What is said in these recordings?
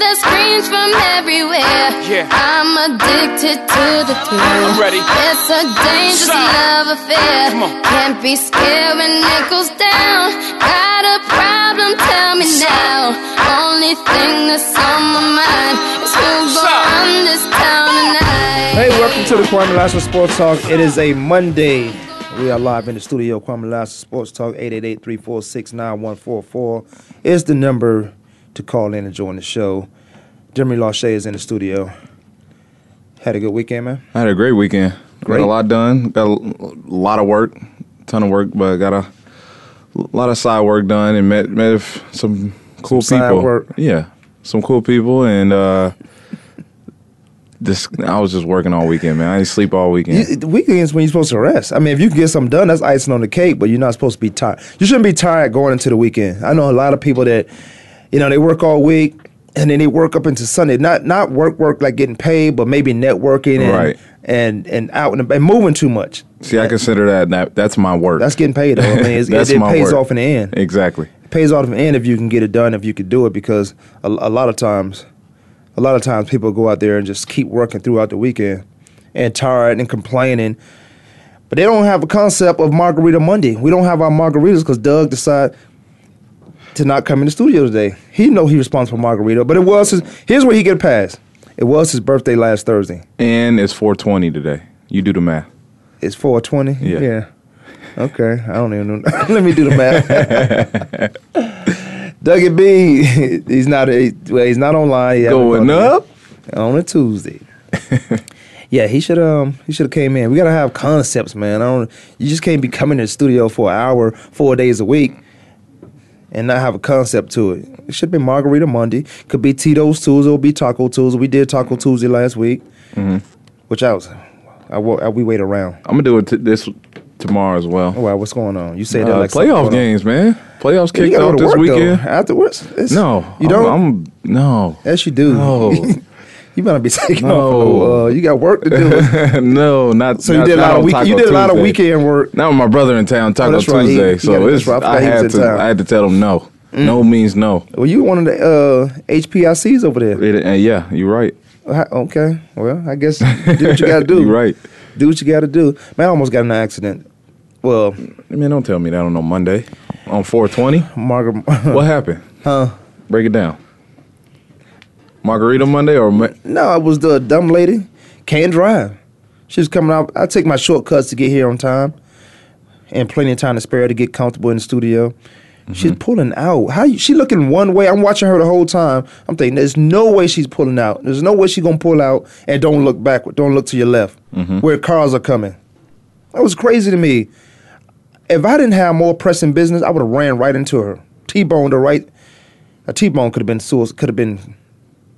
the screams from everywhere. Yeah. I'm addicted to the thrill. I'm ready. It's a dangerous love affair. Can't be scared when it goes down. Got a problem? Tell me now. Only thing that's on my mind is who's gonna run this town tonight. Hey, welcome to the Kwamie Lassiter Sports Talk. It is a Monday. We are live in the studio. Kwamie Lassiter Sports Talk, 888-346-9144 is the number to call in and join the show. Jeremy Lachey is in the studio. Had a good weekend, man? I had a great weekend. Got a lot done. Got a lot of work, ton of work, but got a lot of side work done and met some cool people. Side work. Yeah, some cool people, and I was just working all weekend, man. I didn't sleep all weekend. The weekend's when you're supposed to rest. I mean, if you can get something done, that's icing on the cake, but you're not supposed to be tired. You shouldn't be tired going into the weekend. I know a lot of people that, you know, they work all week, and then they work up into Sunday. Not work like getting paid, but maybe networking and right. and out and moving too much. See, I consider that's my work. That's getting paid, though. I mean, it pays work. Off in the end. Exactly. It pays off in the end if you can get it done, if you can do it, because a lot of times people go out there and just keep working throughout the weekend and tired and complaining. But they don't have a concept of Margarita Monday. We don't have our margaritas because Doug decided to not come in the studio today. He know he's responsible for margarita, but here's where he get passed. It was his birthday last Thursday. And it's 420 today. You do the math. It's 420? Yeah. Okay. I don't even know. Let me do the math. Dougie B, he's not online. Going up on a Tuesday. Yeah, he should have came in. We gotta have concepts, man. You just can't be coming to the studio for an hour, 4 days a week, and not have a concept to it. It should be Margarita Monday. Could be Tito's Tuesday. It'll be Taco Tuesday. We did Taco Tuesday last week, which we wait around. I'm gonna do it this tomorrow as well. Oh, wow, what's going on? You say that like playoff games, man. Playoffs kicked off this weekend. Though, afterwards, no, you don't. No, yes, you do. No. You better be taking off. You got work to do. No, not so. You did a lot of weekend work. Not with my brother in town. Taco Tuesday. I had to tell him no. No means no. Well, you one of the HPICs over there. Yeah, you're right. Okay. Well, I guess do what you got to do. You're right. Do what you got to do. Man, I almost got in an accident. Well, man, don't tell me that on no Monday. On 420? What happened? Huh? Break it down. Margarita Monday or... No, it was the dumb lady. Can't drive. She was coming out. I take my shortcuts to get here on time and plenty of time to spare to get comfortable in the studio. Mm-hmm. She's pulling out. She looking one way. I'm watching her the whole time. I'm thinking, there's no way she's pulling out. There's no way she's going to pull out and don't look backward. Don't look to your left where cars are coming. That was crazy to me. If I didn't have more pressing business, I would have ran right into her. T-boned her right. A T-bone could have been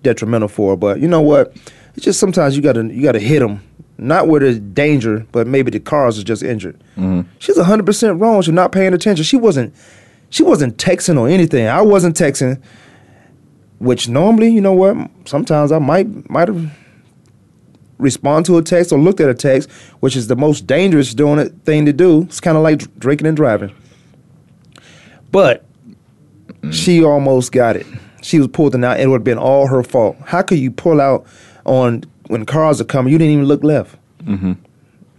detrimental for her. But you know what? It's just sometimes you gotta hit them. Not where there's danger, but maybe the cars are just injured. Mm-hmm. She's 100% wrong. She's not paying attention. She wasn't texting or anything. I wasn't texting. Which normally, you know what? Sometimes I might have respond to a text or looked at a text, which is the most dangerous thing to do. It's kind of like drinking and driving. But she almost got it. She was pulling out. It would have been all her fault. How could you pull out on when cars are coming? You didn't even look left. Mm-hmm.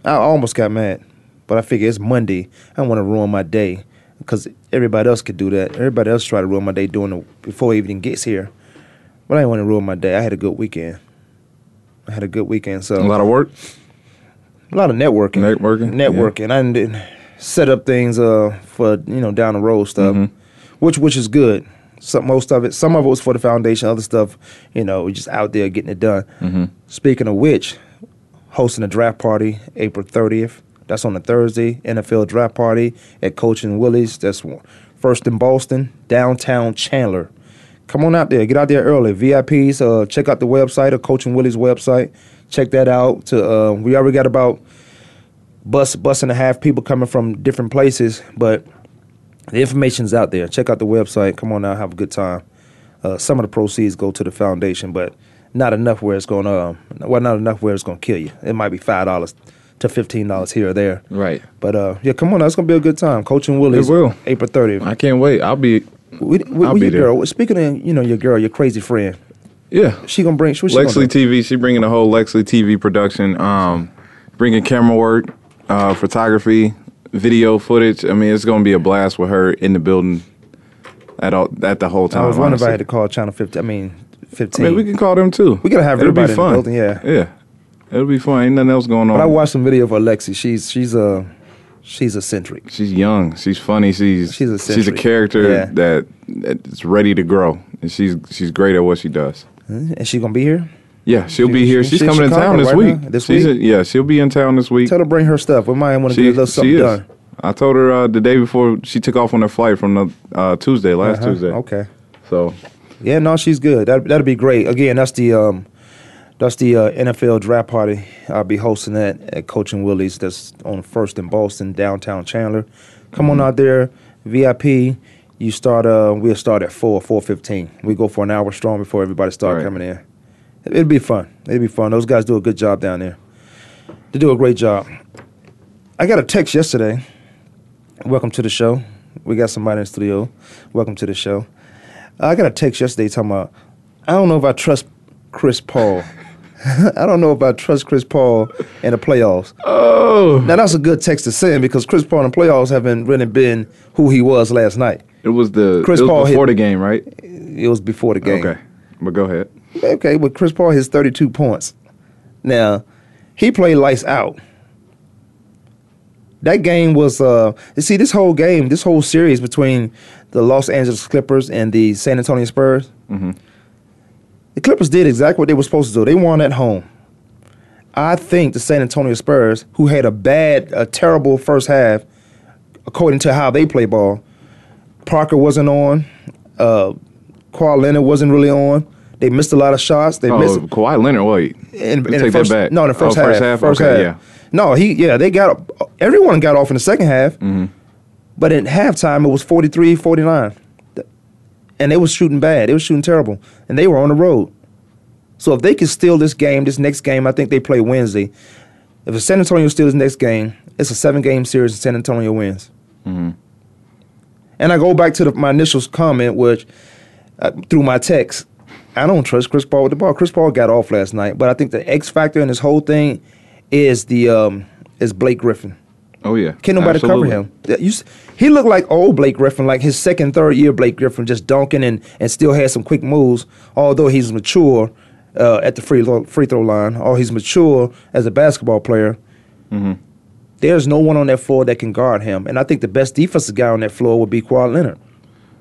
I almost got mad, but I figure it's Monday. I don't want to ruin my day because everybody else could do that. Everybody else tried to ruin my day before it even gets here. But I didn't want to ruin my day. I had a good weekend. So a lot of work, a lot of networking. Yeah. I didn't set up things for down the road stuff, which is good. Some of it was for the foundation. Other stuff, we're just out there getting it done. Mm-hmm. Speaking of which, hosting a draft party April 30th That's on a Thursday, NFL Draft Party at Coach and Willie's. That's one. First in Boston, downtown Chandler. Come on out there. Get out there early. VIPs, check out the website or Coach and Willie's website. Check that out. We already got about bus and a half people coming from different places, but the information's out there. Check out the website. Come on out. Have a good time. Some of the proceeds go to the foundation, but not enough where it's going to kill you. It might be $5 to $15 here or there. Right. But, yeah, come on out. It's going to be a good time. Coach and Willie's. It will. April 30th. I can't wait. I'll be there. Girl, speaking of, your girl, your crazy friend. Yeah. She going to bring... Lexley TV. She bringing the whole Lexley TV production, bringing camera work, photography, video footage. I mean, it's going to be a blast with her in the building at the whole time. I was wondering if I had to call Channel 15. We can call them too. We got to have everybody in the building. Yeah. Yeah. It'll be fun. Ain't nothing else going on. But I watched some video of Lexi. She's eccentric. She's young. She's funny. She's eccentric. She's a character that's ready to grow, and she's great at what she does. And she's gonna be here. Yeah, she'll be here. She's coming in town this week. Yeah, she'll be in town this week. Tell her to bring her stuff. We might want to get a little something done. I told her the day before she took off on her flight from the last Tuesday. Okay. So. Yeah, no, she's good. That'll be great. Again, that's the NFL Draft Party. I'll be hosting that at Coach and Willie's. That's on 1st in Boston, downtown Chandler. Come on out there, VIP. We'll start at 4:15. We go for an hour strong before everybody starts coming in. It'll be fun. Those guys do a good job down there. They do a great job. I got a text yesterday. Welcome to the show. We got somebody in the studio. Welcome to the show. I got a text yesterday talking about, I don't know if I trust Chris Paul. I don't know if I trust Chris Paul in the playoffs. Oh. Now, that's a good text to send because Chris Paul in the playoffs haven't really been who he was last night. It was before the game, right? It was before the game. Okay, but go ahead. Okay, but Chris Paul hits 32 points. Now, he played lights out. That game was, this whole series between the Los Angeles Clippers and the San Antonio Spurs, the Clippers did exactly what they were supposed to do. They won at home. I think the San Antonio Spurs, who had a terrible first half, according to how they play ball, Parker wasn't on, Kawhi Leonard wasn't really on. They missed a lot of shots. Kawhi Leonard, wait. Take that back. No, in the first half. First half. No, everyone got off in the second half, but in halftime it was 43-49. And they were shooting bad. They were shooting terrible. And they were on the road. So if they could steal this next game, I think they play Wednesday. If San Antonio steals this next game, it's a 7-game series and San Antonio wins. Mm-hmm. And I go back to my initial comment, which through my text, I don't trust Chris Paul with the ball. Chris Paul got off last night, but I think the X factor in this whole thing is Blake Griffin. Oh, yeah. Can't nobody cover him. He looked like old Blake Griffin, like his second, third-year Blake Griffin, just dunking and still had some quick moves, although he's mature at the free throw line, or he's mature as a basketball player. Mm-hmm. There's no one on that floor that can guard him, and I think the best defensive guy on that floor would be Kawhi Leonard.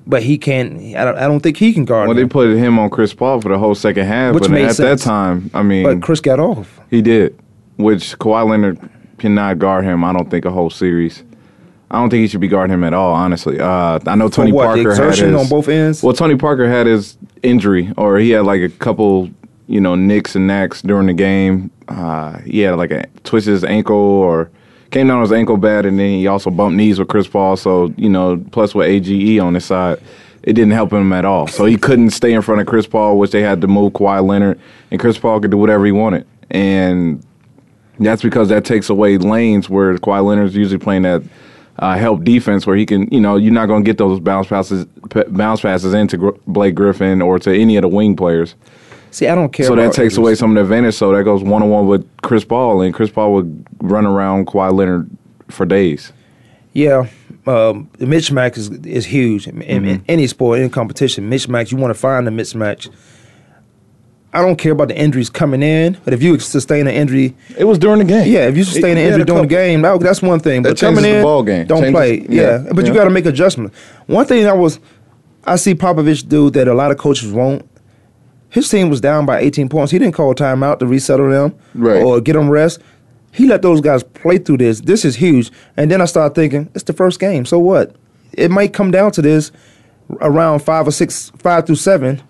But he can't. I don't think he can guard him. Well, they put him on Chris Paul for the whole second half, which made sense. At that time, I mean. But Chris got off. He did, which Kawhi Leonard cannot guard him, I don't think, a whole series. I don't think he should be guarding him at all, honestly. I know Tony Parker had his... on both ends? Well, Tony Parker had his injury, or he had like a couple, nicks and knacks during the game. He had like twisted his ankle or came down on his ankle bad, and then he also bumped knees with Chris Paul. So, plus with AGE on his side, it didn't help him at all. So he couldn't stay in front of Chris Paul, which they had to move Kawhi Leonard, and Chris Paul could do whatever he wanted. And that's because that takes away lanes where Kawhi Leonard's usually playing that help defense where he can, you're not going to get those bounce passes into Blake Griffin or to any of the wing players. See, I don't care. So that takes away some of the advantage. So that goes one-on-one with Chris Paul, and Chris Paul would run around Kawhi Leonard for days. Yeah. The mismatch is huge in any sport, any competition. Mismatch, you want to find a mismatch. I don't care about the injuries coming in, but if you sustain an injury, it was during the game. Yeah, if you sustain an injury during the game, that's one thing. But coming in, don't play. Yeah, but you got to make adjustments. One thing I see Popovich do that a lot of coaches won't. His team was down by 18 points. He didn't call timeout to resettle them or get them rest. He let those guys play through this. This is huge. And then I started thinking, it's the first game, so what? It might come down to this around game 5 through 7.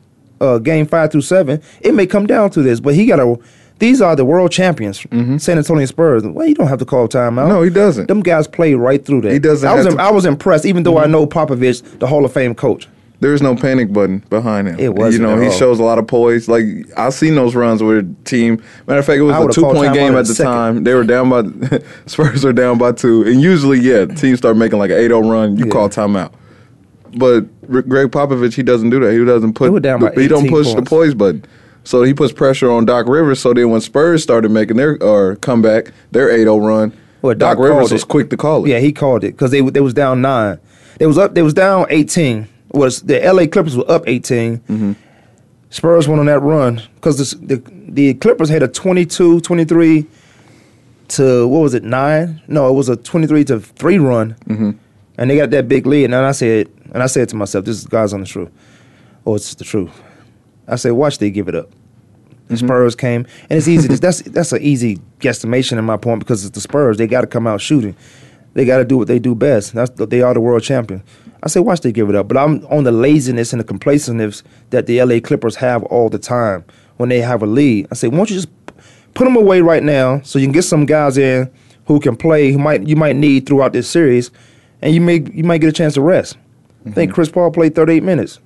It may come down to this, but he got to – these are the world champions, San Antonio Spurs. Well, you don't have to call timeout. No, he doesn't. Them guys played right through that. He doesn't I was impressed, even though I know Popovich, the Hall of Fame coach. There is no panic button behind him. It wasn't. You know, he shows a lot of poise. Like, I've seen those runs where the team. Matter of fact, it was a 2-point game at the time. They were down by Spurs are down by 2, and usually, teams start making like an 8-0 run. You call timeout. But Greg Popovich, he doesn't do that. He doesn't put. He don't push the poise button. So he puts pressure on Doc Rivers. So then when Spurs started making their comeback, their 8-0 run, well, Doc Rivers was quick to call it. Yeah, he called it because they was down 9. They was down 18. Was the LA Clippers were up 18. Spurs went on that run because the Clippers had a 22-23 to, what was it, 9? No, it was a 23-3 run. And they got that big lead. And then I said to myself, this is God's honest truth. Or it's the truth. I said, watch they give it up. The Spurs came. And it's easy. that's an easy guesstimation in my point because it's the Spurs. They got to come out shooting. They got to do what they do best. They are the world champion. I say, watch they give it up. But I'm on the laziness and the complacency that the LA Clippers have all the time when they have a lead. I say, why don't you just put them away right now so you can get some guys in who can play, you might need throughout this series, and you might get a chance to rest. I think Chris Paul played 38 minutes.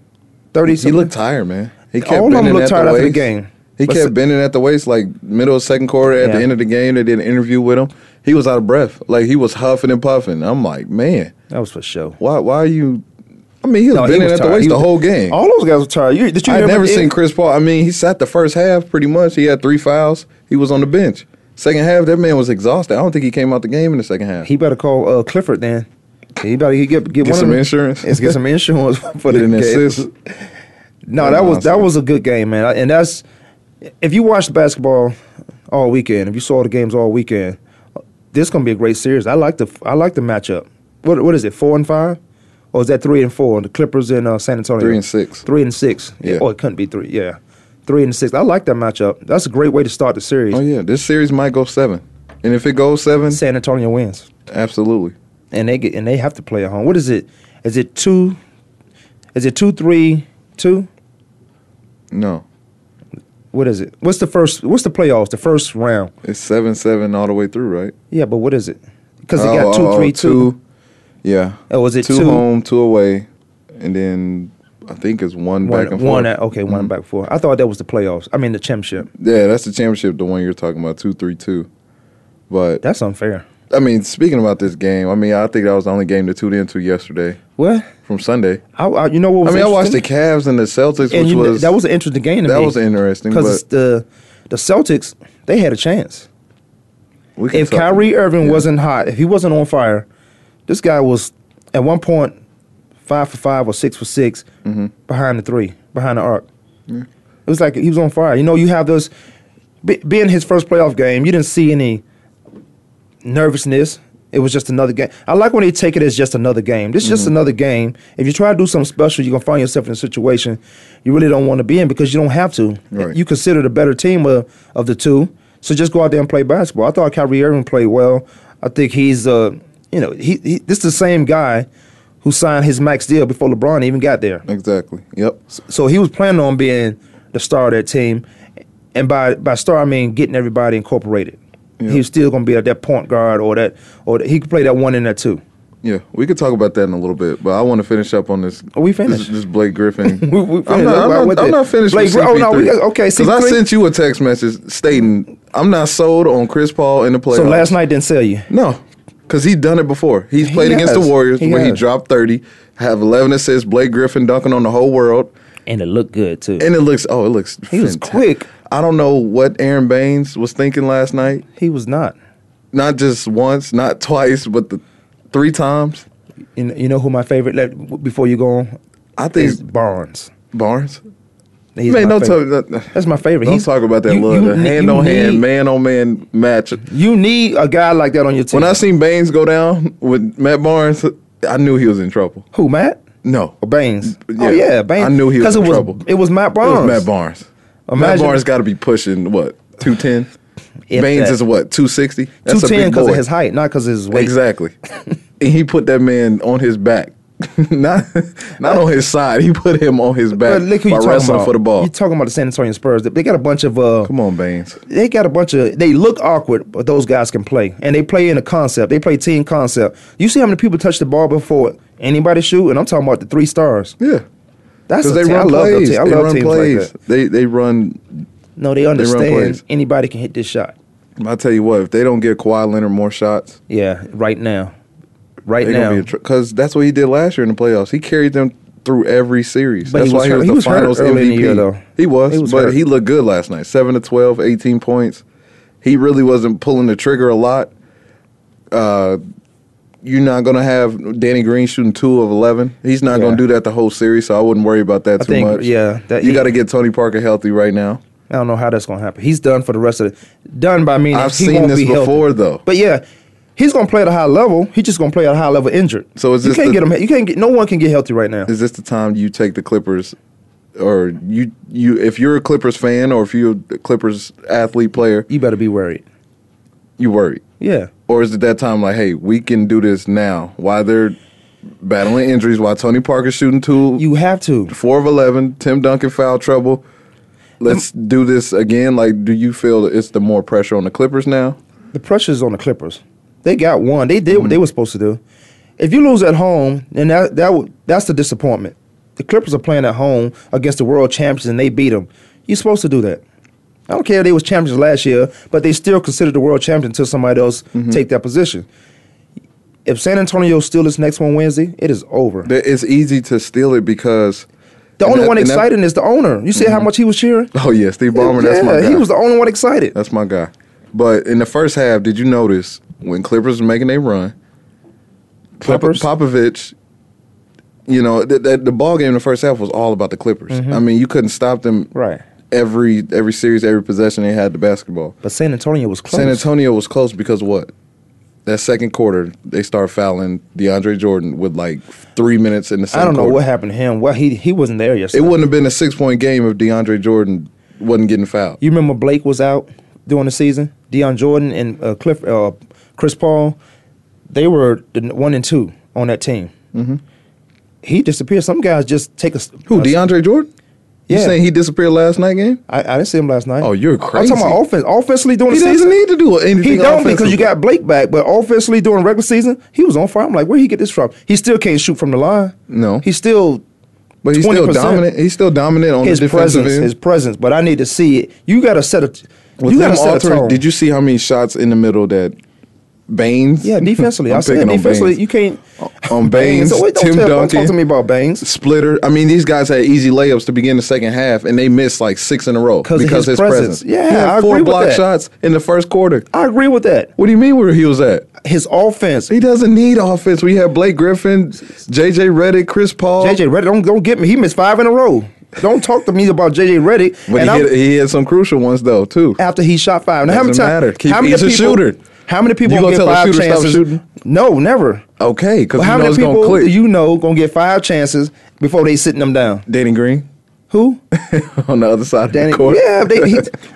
30-something. He looked tired, man. He kept all bending of them looked tired after the game. He kept bending at the waist, like middle of second quarter. At the end of the game, they did an interview with him. He was out of breath. Like, he was huffing and puffing. I'm like, man. That was for sure. Why are you – I mean, he was bending at the waist the whole game. All those guys were tired. I've never seen Chris Paul. I mean, he sat the first half pretty much. He had 3 fouls. He was on the bench. Second half, that man was exhausted. I don't think he came out the game in the second half. He better call Clifford then. He better get one some insurance. Get some insurance for the game. No, that was a good game, man. And that's – if you watched basketball all weekend, if you saw the games all weekend, this is gonna be a great series. I like the matchup. What is it? 4 and 5, or is that 3 and 4? The Clippers in San Antonio. 3 and 6. 3 and 6. Yeah. Oh, it couldn't be 3. Yeah, 3 and 6. I like that matchup. That's a great way to start the series. Oh yeah, this series might go 7, and if it goes 7, San Antonio wins. Absolutely. And they have to play at home. What is it? Is it 2? Is it 2-3-2? No. What is it? What's the playoffs? The first round. It's 7-7 all the way through, right? Yeah, but what is it? Because it got 2-3-2. Yeah. Oh, was it 2 home, 2 away, and then I think it's one back and forth. One back and forth. I thought that was the playoffs. I mean the championship. Yeah, that's the championship. The one you're talking about, 2-3-2. But that's unfair. I mean, speaking about this game, I think that was the only game to tune into yesterday. What? From Sunday. You know what was I watched the Cavs and the Celtics, and that was an interesting game to me. That was interesting. Because the Celtics, they had a chance. If Kyrie Irving wasn't hot, if he wasn't on fire, this guy was, at one point, 5 for 5 or 6 for 6 behind the 3, behind the arc. Yeah. It was like he was on fire. You know, you have those, being his first playoff game, you didn't see any nervousness. It was just another game. I like when they take it as just another game. This is just another game. If you try to do something special, you're going to find yourself in a situation you really don't want to be in because you don't have to. Right. You consider the better team of the two, so just go out there and play basketball. I thought Kyrie Irving played well. I think he's, this is the same guy who signed his max deal before LeBron even got there. Exactly. Yep. So he was planning on being the star of that team, and by star I mean getting everybody incorporated. Yep. He was still going to be at that point guard or he could play that 1 and that 2. Yeah, we could talk about that in a little bit, but I want to finish up on this. Are we finished? This Blake Griffin. I'm not finished Blake, with CP3. Because I sent you a text message stating, I'm not sold on Chris Paul in the playoffs. So last night didn't sell you? No, because he's done it before. He's played against the Warriors where he dropped 30, have 11 assists, Blake Griffin dunking on the whole world. And it looked good, too. And it looks fantastic. He was quick. I don't know what Aron Baynes was thinking last night. He was not. Not just once, not twice, but 3 times. You know who my favorite, before you go on? I think is Barnes. Barnes? He's that's my favorite. Don't talk about that love. Hand-on-hand, man-on-man match. You need a guy like that on your team. When I seen Baynes go down with Matt Barnes, I knew he was in trouble. Who, Matt? No. Or Baynes. Yeah. Oh, yeah, Baynes. I knew he was in trouble. It was Matt Barnes. Matt Barnes got to be pushing, 210? Baynes is what, 260? That's 210 because of his height, not because of his weight. Exactly. And he put that man on his back. not on his side. He put him on his back by wrestling for the ball. You're talking about the San Antonio Spurs. They got a bunch of come on, Baynes. They got a bunch of. They look awkward, but those guys can play, and they play in a concept. They play team concept. You see how many people touch the ball before anybody shoot? And I'm talking about the three stars. Yeah, that's because they run plays. I love teams like that. They run. No, they understand anybody can hit this shot. I tell you what, if they don't get Kawhi Leonard more shots, yeah, right now. Right now, because that's what he did last year in the playoffs. He carried them through every series. But that's why he was the Finals MVP. Though he was but hurt. He looked good last night. 7 to 12, 18 points. He really wasn't pulling the trigger a lot. You're not going to have Danny Green shooting 2 of 11. He's not going to do that the whole series, so I wouldn't worry about that too much. Yeah, you got to get Tony Parker healthy right now. I don't know how that's going to happen. He's done for the rest of it. Done by me. I've seen this before, though. But yeah. He's going to play at a high level. He's just going to play at a high level injured. So is this no one can get healthy right now. Is this the time you take the Clippers, or you if you're a Clippers fan or if you're a Clippers athlete player, you better be worried. You worried? Yeah. Or is it that time like, hey, we can do this now? While they're battling injuries, while Tony Parker's shooting 2, you have to 4 of 11. Tim Duncan foul trouble. Let's do this again. Like, do you feel that it's the more pressure on the Clippers now? The pressure is on the Clippers. They got one. They did what they were supposed to do. If you lose at home, then that's the disappointment. The Clippers are playing at home against the world champions, and they beat them. You're supposed to do that. I don't care if they was champions last year, but they still considered the world champion until somebody else take that position. If San Antonio steals this next one Wednesday, it is over. It's easy to steal it because... The only one exciting is the owner. You see how much he was cheering? Oh, yeah, Steve Ballmer, that's my guy. He was the only one excited. That's my guy. But in the first half, did you notice... when Clippers were making their run, Popovich, the ball game in the first half was all about the Clippers. I mean, you couldn't stop them every series, every possession they had the basketball. But San Antonio was close. San Antonio was close because of what? That second quarter, they start fouling DeAndre Jordan with like 3 minutes in the second quarter. I don't know what happened to him. Well, he wasn't there yesterday. It wouldn't have been a 6-point game if DeAndre Jordan wasn't getting fouled. You remember Blake was out during the season? DeAndre Jordan and Chris Paul, they were the 1 and 2 on that team. He disappeared. Some guys just take a... Who, DeAndre Jordan? Yeah. You saying he disappeared last night game? I didn't see him last night. Oh, you're crazy. I'm talking about offense. Offensively during the season. He doesn't need to do anything. He don't, because you got Blake back, but offensively during regular season, he was on fire. I'm like, where'd he get this from? He still can't shoot from the line. No. He's still... But he's 20%. Still dominant. He's still dominant on his defensive presence, end. His presence, but I need to see it. You got to set a... You got to set a tone. Did you see how many shots in the middle that... Baynes? Yeah, defensively. I said defensively. Baynes. You can't... On Baynes, so wait, Tim Duncan. Don't talk to me about Baynes. Splitter. I mean, these guys had easy layups to begin the second half, and they missed like 6 in a row because of his presence. Yeah, he had I 4 agree block with that. Shots in the first quarter. I agree with that. What do you mean where he was at? His offense. He doesn't need offense. We have Blake Griffin, J.J. Redick, Chris Paul. J.J. Redick, don't get me. He missed 5 in a row. Don't talk to me about J.J. Redick. But he had some crucial ones, though, too. After he shot 5. Now, doesn't matter. He's a shooter. How many people gonna get 5 chances? No, never. Okay, because how many people gonna get 5 chances before they sitting them down? Danny Green, who on the other side of the court. Yeah,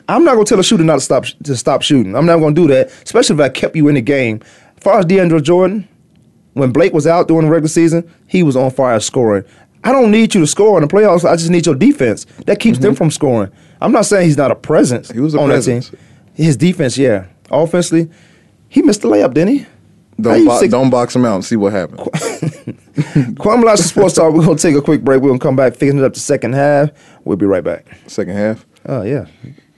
I'm not gonna tell a shooter not to stop shooting. I'm not gonna do that, especially if I kept you in the game. As far as DeAndre Jordan, when Blake was out during the regular season, he was on fire scoring. I don't need you to score in the playoffs. I just need your defense. That keeps them from scoring. I'm not saying he's not a presence. He was a presence. That team. His defense, yeah, offensively. He missed the layup, didn't he? Don't box him out and see what happens. Kwamie Lassiter Sports Talk. We're going to take a quick break. We're going to come back, fixing it up the second half. We'll be right back. Second half? Oh, yeah.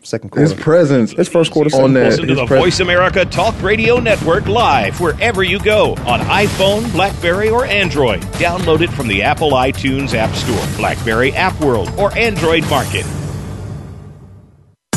Second quarter. His presence. His first quarter. On that. Listen to the Voice America Talk Radio Network live wherever you go on iPhone, BlackBerry, or Android. Download it from the Apple iTunes App Store, BlackBerry App World, or Android Market.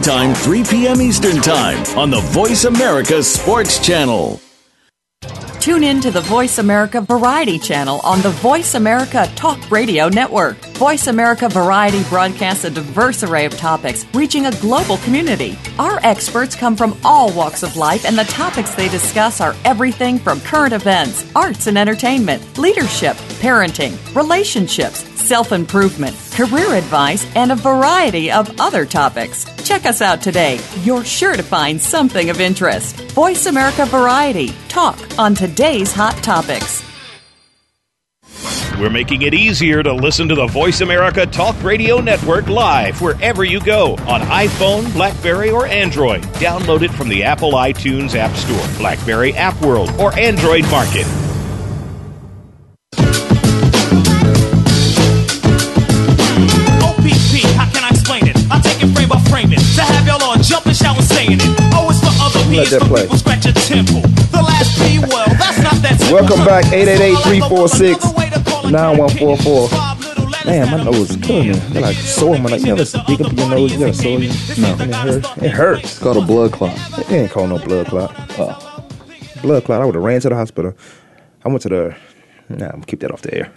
Time, 3 p.m. Eastern Time on the Voice America Sports Channel. Tune in to the Voice America Variety Channel on the Voice America Talk Radio Network. Voice America Variety broadcasts a diverse array of topics, reaching a global community. Our experts come from all walks of life, and the topics they discuss are everything from current events, arts and entertainment, leadership, parenting, relationships, self-improvement, career advice, and a variety of other topics. Check us out today. You're sure to find something of interest. Voice America Variety. Talk on today's hot topics. We're making it easier to listen to the Voice America Talk Radio Network live wherever you go on iPhone, BlackBerry, or Android. Download it from the Apple iTunes App Store, BlackBerry App World, or Android Market. Welcome back, 888-346-9144. Man, my nose is killing me. They're like sore. I'm like, yeah, let's dig up your nose. Yeah, sore. No, it hurts. It hurts. It's called a blood clot. It ain't called no blood clot. Oh. Blood clot. I would have ran to the hospital. I went to the... Nah, I'm going to keep that off the air.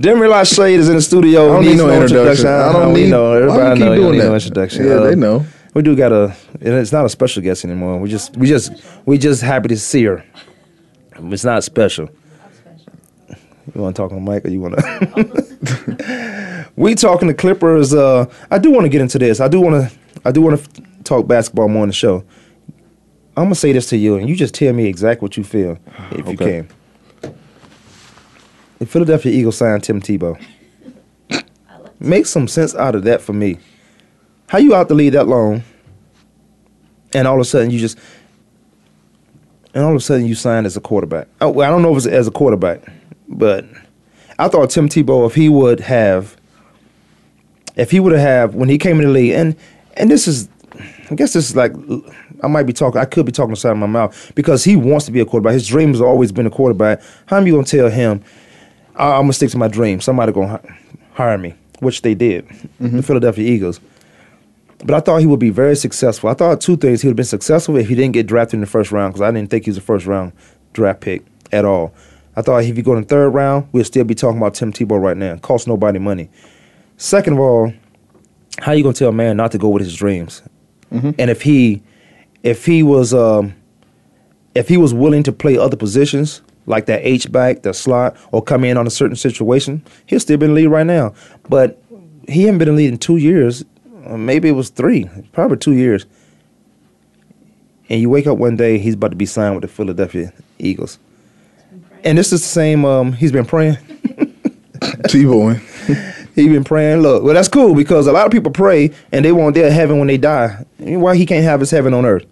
Didn't realize Shade is in the studio. I don't need no introduction. Everybody knows. Don't need no introduction. Yeah, they know. We do got a. It's not a special guest anymore. We just happy to see her. It's not special. You want to talk on mic, or you want to? We talking to Clippers. I do want to get into this. I do want to talk basketball more on the show. I'm gonna say this to you, and you just tell me exactly what you feel if you can. The Philadelphia Eagles signed Tim Tebow. Make some sense out of that for me. How you out the league that long, and all of a sudden you sign as a quarterback? Oh, well, I don't know if it's as a quarterback, but I thought Tim Tebow, if he would have when he came in the league, and this is, I guess this is like, I could be talking outside of my mouth because he wants to be a quarterback. His dream has always been a quarterback. How am you gonna tell him? I'm going to stick to my dream. Somebody going to hire me, which they did, the Philadelphia Eagles. But I thought he would be very successful. I thought two things. He would have been successful if he didn't get drafted in the first round, because I didn't think he was a first-round draft pick at all. I thought if you go in the third round, we'd still be talking about Tim Tebow right now. It costs nobody money. Second of all, how are you going to tell a man not to go with his dreams? Mm-hmm. And if he was willing to play other positions, like that H-back, that slot, or come in on a certain situation, he'll still be in the lead right now. But he hasn't been in the lead in 2 years. Maybe it was three, probably 2 years. And you wake up one day, he's about to be signed with the Philadelphia Eagles. And this is the same, he's been praying. T-boy. He's been praying. Look, well, that's cool, because a lot of people pray and they want their heaven when they die. Why he can't have his heaven on earth?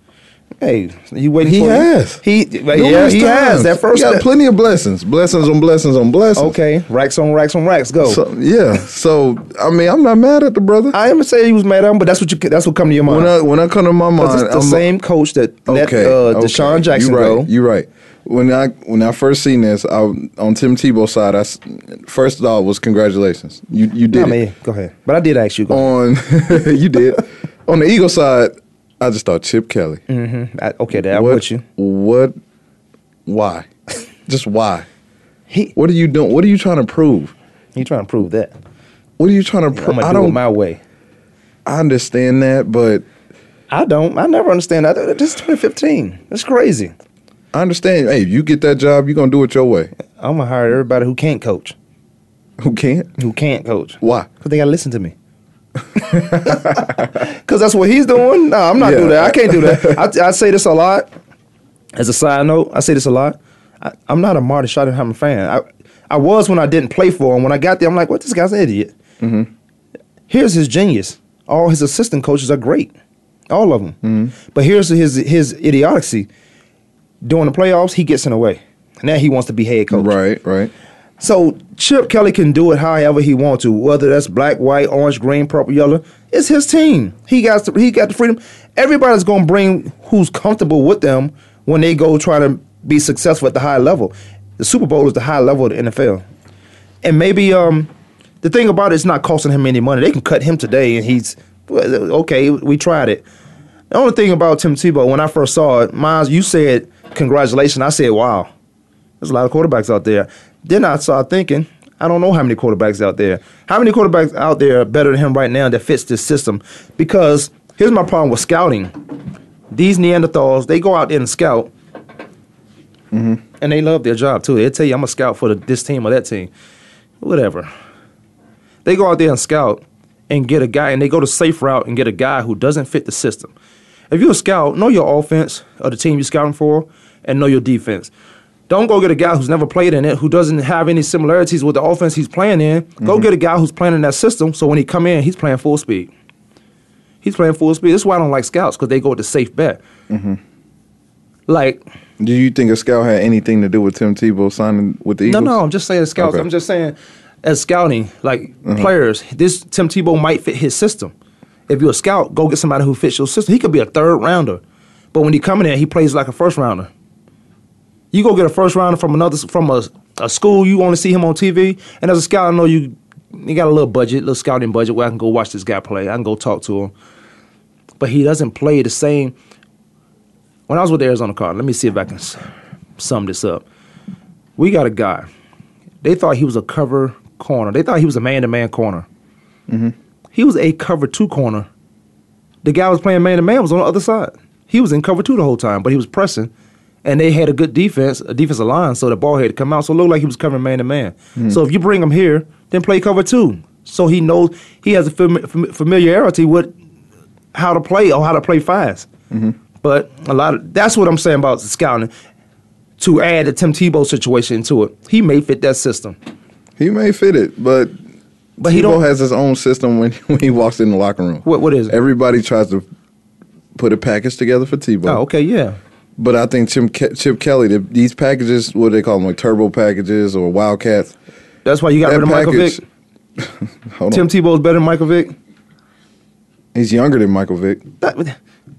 Hey, you waiting for him? He has. That first step. He got plenty of blessings. Blessings on blessings on blessings. Okay. Racks on racks on racks. Go. So, I mean, I'm not mad at the brother. I am saying he was mad at him, but that's what come to your mind. When I come to my mind, it's the same coach that let Deshaun Jackson go. You're right. When I first seen this, on Tim Tebow's side, first of all was congratulations. You did. Go ahead. But I did ask you. You did. On the Eagles side, I just thought Chip Kelly. Mm-hmm. I'm with you. Why? Just why? What are you doing? What are you trying to prove? You trying to prove that. What are you trying to prove? I don't do it my way. I understand that, but I don't. I never understand that. This is 2015. That's crazy. I understand. Hey, you get that job, you're going to do it your way. I'm going to hire everybody who can't coach. Who can't? Who can't coach. Why? Because they got to listen to me. Because that's what he's doing. No, I'm not doing that. I can't do that. I say this a lot. As a side note, I say this a lot. I'm not a Marty Schottenheimer fan. I was when I didn't play for him. When I got there, I'm like, what? This guy's an idiot. Mm-hmm. Here's his genius. All his assistant coaches are great. All of them. Mm-hmm. But here's his idiocy. During the playoffs, he gets in the way. Now he wants to be head coach. Right. So Chip Kelly can do it however he wants to, whether that's black, white, orange, green, purple, yellow. It's his team. He got the freedom. Everybody's going to bring who's comfortable with them when they go try to be successful at the high level. The Super Bowl is the high level of the NFL. And maybe the thing about it, it's not costing him any money. They can cut him today, and he's, okay, we tried it. The only thing about Tim Tebow, when I first saw it, Miles, you said, congratulations. I said, wow, there's a lot of quarterbacks out there. Then I started thinking, I don't know how many quarterbacks out there. How many quarterbacks out there are better than him right now that fits this system? Because here's my problem with scouting. These Neanderthals, they go out there and scout, and they love their job, too. They'll tell you, I'm a scout for this team or that team. Whatever. They go out there and scout and get a guy, and they go the safe route and get a guy who doesn't fit the system. If you're a scout, know your offense or the team you're scouting for, and know your defense. Don't go get a guy who's never played in it, who doesn't have any similarities with the offense he's playing in. Go get a guy who's playing in that system, so when he come in, he's playing full speed. He's playing full speed. That's why I don't like scouts, because they go with the safe bet. Like, do you think a scout had anything to do with Tim Tebow signing with the Eagles? No, I'm just saying scouts. Okay. I'm just saying as scouting, like players, this Tim Tebow might fit his system. If you're a scout, go get somebody who fits your system. He could be a third rounder, but when he come in there, he plays like a first rounder. You go get a first rounder from another from a school, you only see him on TV, and as a scout, I know you got a little budget, little scouting budget where I can go watch this guy play. I can go talk to him. But he doesn't play the same. When I was with the Arizona Cardinals, let me see if I can sum this up. We got a guy. They thought he was a cover corner. They thought he was a man-to-man corner. He was a cover two corner. The guy was playing man-to-man was on the other side. He was in cover two the whole time, but he was pressing. And they had a good defense, a defensive line, so the ball had to come out. So it looked like he was covering man-to-man. So if you bring him here, then play cover two. So he knows, he has a familiarity with how to play or how to play fast. But a lot of, that's what I'm saying about scouting. To add the Tim Tebow situation to it, he may fit that system. He may fit it, but Tebow has his own system when he walks in the locker room. What is it? Everybody tries to put a package together for Tebow. Oh, okay, yeah. But I think Chip Kelly, these packages, what do they call them, like turbo packages or wildcats? That's why you got rid of Michael Vick? Tim Tebow's better than Michael Vick? He's younger than Michael Vick.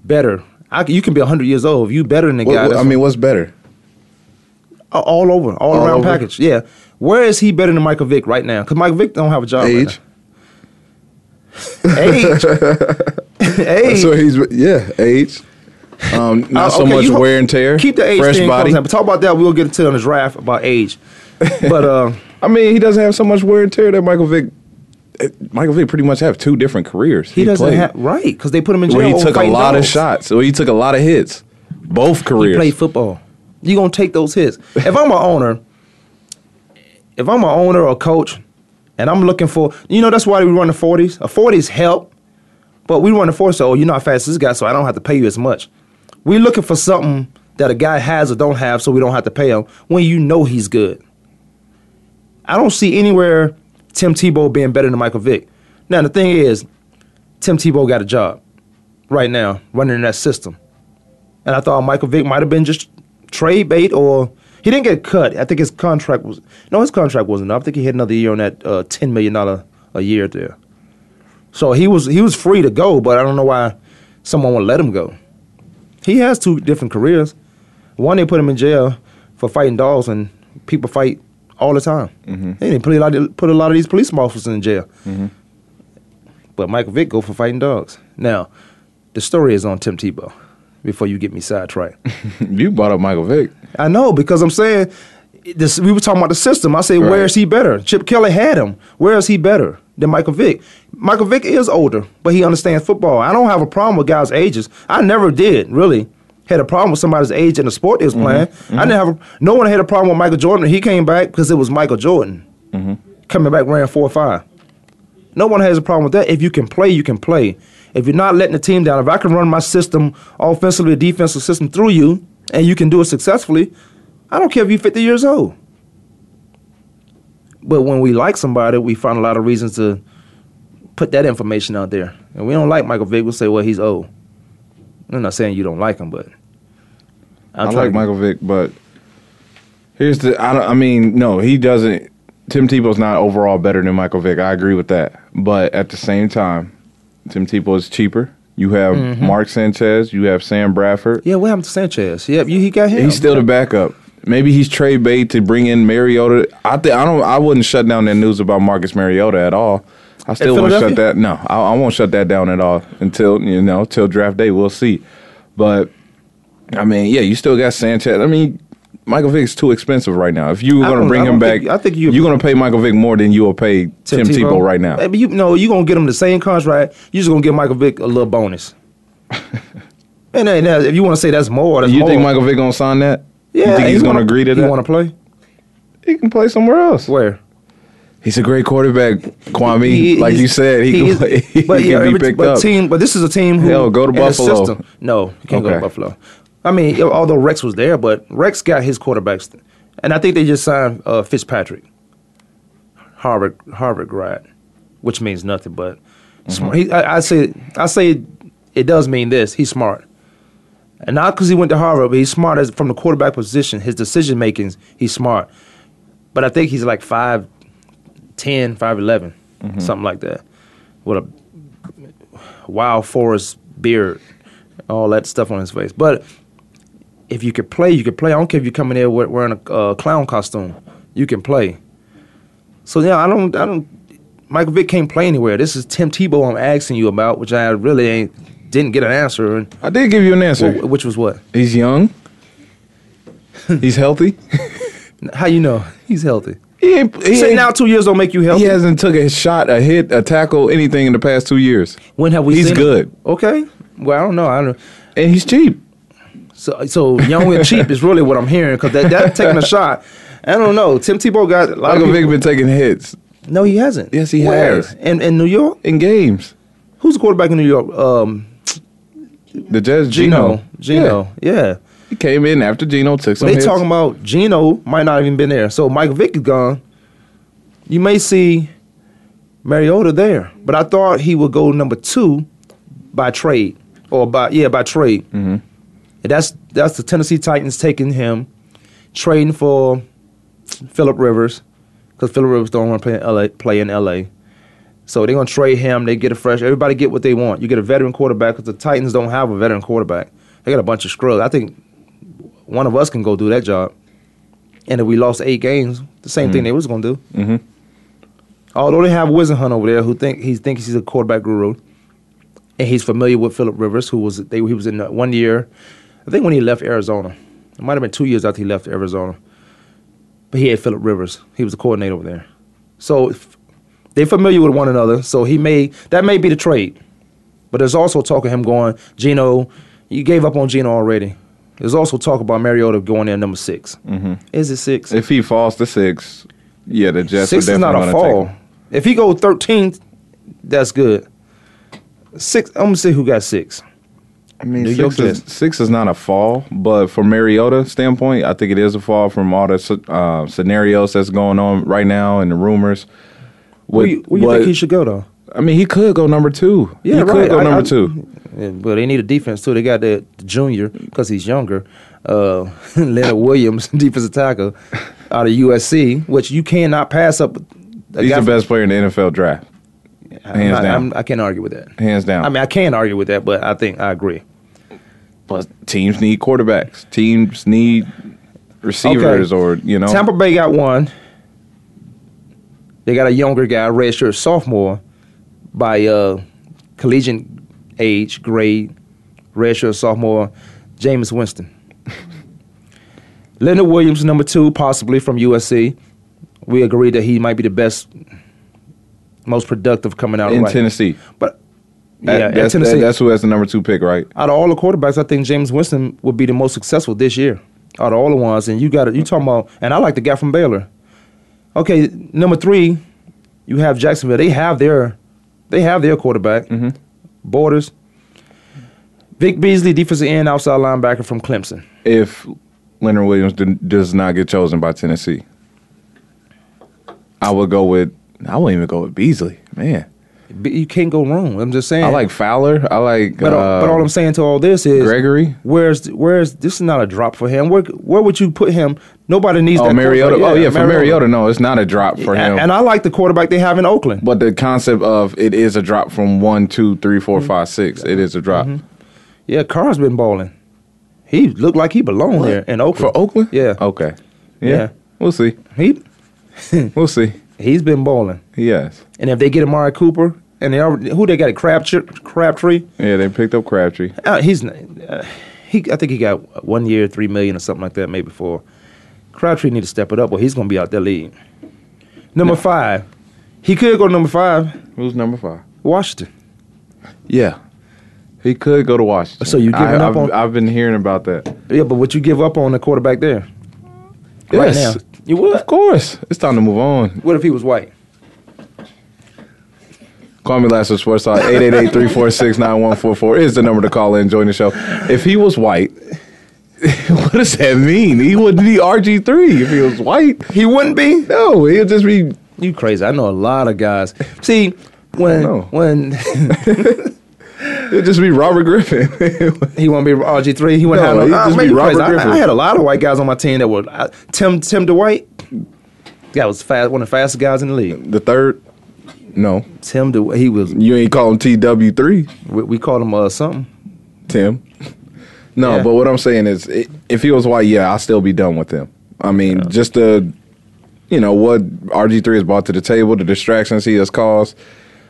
Better. You can be 100 years old. If you better than the guy. I mean, what's better? All over. All around over package. Yeah. Where is he better than Michael Vick right now? Because Michael Vick don't have a job. Age? Age. So he's, yeah, age. Not so much wear and tear. Keep the age fresh thing body. But talk about that. We'll get into it on the draft about age. But I mean, he doesn't have so much wear and tear that Michael Vick. Michael Vick pretty much have two different careers. He doesn't have because they put him in jail. Well, he took a lot of shots. So he took a lot of hits. Both careers. He played football. You gonna take those hits. If I'm an owner, if I'm an owner or a coach, and I'm looking for, you know, that's why we run the 40s. The 40s help, but we run the 40s. So you're not as fast as this guy, so I don't have to pay you as much. We're looking for something that a guy has or don't have so we don't have to pay him when you know he's good. I don't see anywhere Tim Tebow being better than Michael Vick. Now, the thing is, Tim Tebow got a job right now running in that system. And I thought Michael Vick might have been just trade bait, or he didn't get cut. I think his contract was – no, his contract wasn't up. I think he had another year on that $10 million a year there. So he was free to go, but I don't know why someone would let him go. He has two different careers. One, they put him in jail for fighting dogs, and people fight all the time. They didn't put a lot of these police officers in jail. But Michael Vick go for fighting dogs. Now, the story is on Tim Tebow, before you get me sidetracked. You brought up Michael Vick. I know, because I'm saying, we were talking about the system. I say, where is he better? Chip Kelly had him. Where is he better than Michael Vick? Michael Vick is older, but he understands football. I don't have a problem with guys' ages. I never did, really, had a problem with somebody's age in the sport they was playing. I didn't have no one had a problem with Michael Jordan. He came back because it was Michael Jordan coming back, ran 4.5. No one has a problem with that. If you can play, you can play. If you're not letting the team down, if I can run my system, offensively, defensive system through you, and you can do it successfully, I don't care if you're 50 years old. But when we like somebody, we find a lot of reasons to put that information out there. And we don't like Michael Vick. We'll say, well, he's old. I'm not saying you don't like him, but I like Michael Vick, but here's the – no, he doesn't – Tim Tebow's not overall better than Michael Vick. I agree with that. But at the same time, Tim Tebow is cheaper. You have Mark Sanchez. You have Sam Bradford. Yeah, what happened to Sanchez? Yeah, he got him. He's still the backup. Maybe he's trade bait to bring in Mariota. I wouldn't shut down that news about Marcus Mariota at all. I still won't shut that. No, I won't shut that down at all until draft day. We'll see. But I mean, yeah, you still got Sanchez. I mean, Michael Vick's too expensive right now. If you were going to bring him back, I think you're going to pay Michael Vick more than you will pay Tim Tebow right now. But you're going to get him the same contract. You're just going to give Michael Vick a little bonus. And if you want to say that's more, that's more. You think Michael Vick going to sign that? Yeah. You think he's going to agree to that? He want to play? He can play somewhere else. Where? He's a great quarterback, Kwame. Like you said, he can be picked up. But this is a team who... Hell, go to Buffalo. No, he can't go to Buffalo. I mean, although Rex was there, but Rex got his quarterbacks. And I think they just signed Fitzpatrick, Harvard grad, which means nothing, but smart. I say it does mean this. He's smart. And not because he went to Harvard, but he's smart from the quarterback position. His decision-making, he's smart. But I think he's like 5'10", 5'11", something like that, with a wild forest beard, all that stuff on his face. But if you could play, you could play. I don't care if you're coming there wearing a clown costume. You can play. So, yeah, I don't. Michael Vick can't play anywhere. This is Tim Tebow I'm asking you about, which I really didn't get an answer. I did give you an answer. Which was what? He's young. He's healthy. How you know he's healthy? He sitting out 2 years don't make you healthy. He hasn't took a shot, a hit, a tackle, anything in the past 2 years. When have we seen him? He's good. Okay. Well, I don't know. And he's cheap. So young and cheap is really what I'm hearing, because that taking a shot. I don't know. Tim Tebow got a lot of people. Michael Vick been taking hits. No, he hasn't. Yes, he has. In New York? In games. Who's the quarterback in New York? The Jets, Geno. Yeah. He came in after Geno took some hits. They talking about Geno might not have even been there. So Michael Vick is gone. You may see Mariota there. But I thought he would go number 2 by trade. By trade. Mm-hmm. And that's the Tennessee Titans taking him, trading for Phillip Rivers, because Phillip Rivers don't want to play in L.A. So they're going to trade him. They get a fresh. Everybody get what they want. You get a veteran quarterback, because the Titans don't have a veteran quarterback. They got a bunch of scrubs. I think one of us can go do that job. And if we lost 8 games, the same thing they was going to do. Mm-hmm. Although they have Wisenhunt over there, who thinks he's a quarterback guru. And he's familiar with Phillip Rivers, who was he was in 1 year. I think when he left Arizona. It might have been 2 years after he left Arizona. But he had Phillip Rivers. He was the coordinator over there. So they're familiar with one another. So that may be the trade. But there's also talk of him going, Geno, you gave up on Geno already. There's also talk about Mariota going in number 6. Mm-hmm. Is it 6? If he falls to 6, yeah, the Jets 6 are definitely going to take him. 6 is not a fall. If he goes 13th, that's good. 6. I'm gonna see who got 6. I mean, New York Jets. 6 is not a fall, but from Mariota's standpoint, I think it is a fall from all the scenarios that's going on right now and the rumors. Where do you think he should go though? I mean, he could go number 2. Yeah, he could go number 2. But they need a defense too. They got that junior because he's younger. Leonard Williams, defensive tackle out of USC, which you cannot pass up. He's the best player in the NFL draft. Hands down. I can't argue with that. Hands down. I mean, I can argue with that, but I think I agree. Plus, teams need quarterbacks. Teams need receivers or. Tampa Bay got one. They got a younger guy, redshirt sophomore, by collegiate age, grade, redshirt sophomore, Jameis Winston. Leonard Williams, number 2, possibly from USC. We agree that he might be the best... most productive coming out in right Tennessee. But in Tennessee. That's who has the number 2 pick, right? Out of all the quarterbacks, I think Jameis Winston would be the most successful this year. Out of all the ones. And you talking about, and I like the guy from Baylor. Okay, number 3, you have Jacksonville. They have their quarterback. Mm-hmm. Borders. Vic Beasley, defensive end, outside linebacker from Clemson. If Leonard Williams does not get chosen by Tennessee, I wouldn't even go with Beasley, man. You can't go wrong. I'm just saying. I like Fowler. But all I'm saying to all this is Gregory. Where's this is not a drop for him. Where would you put him? Nobody needs that. Mariota. Yeah, for Mariota, no, it's not a drop for him. And I like the quarterback they have in Oakland. But the concept of it is a drop from 1, 2, 3, 4, 5, 6. It is a drop. Mm-hmm. Yeah, Carr's been balling. He looked like he belonged here in Oakland. For Oakland? Yeah. Okay. Yeah. We'll see. We'll see. He's been balling. Yes. And if they get Amari Cooper, and they already, who they got, Crabtree? Yeah, they picked up Crabtree. I think he got 1 year, $3 million or something like that, maybe four. Crabtree need to step it up, or he's going to be out there leading. Number five. He could go to number five. Who's number five? Washington. Yeah. He could go to Washington. So you giving up on? I've been hearing about that. Yeah, but would you give up on the quarterback there? Yes. Right now? You would? Of course. It's time to move on. What if he was white? Kwamie Lassiter, Sports Talk, 888-346-9144 is the number to call in and join the show. If he was white, what does that mean? He wouldn't be RG3 if he was white. He wouldn't be? No, he'd just be... You crazy. I know a lot of guys. See, when... It'd just be Robert Griffin. He won't be RG3. He wouldn't be Robert Griffin. I had a lot of white guys on my team that were Tim DeWhite. That was fast, one of the fastest guys in the league. The third? No. Tim DeWhite. He was. You ain't call him TW3. We called him something. Tim. No, yeah. But what I'm saying is, if he was white, yeah, I'll still be done with him. I mean, just the, what RG3 has brought to the table, the distractions he has caused.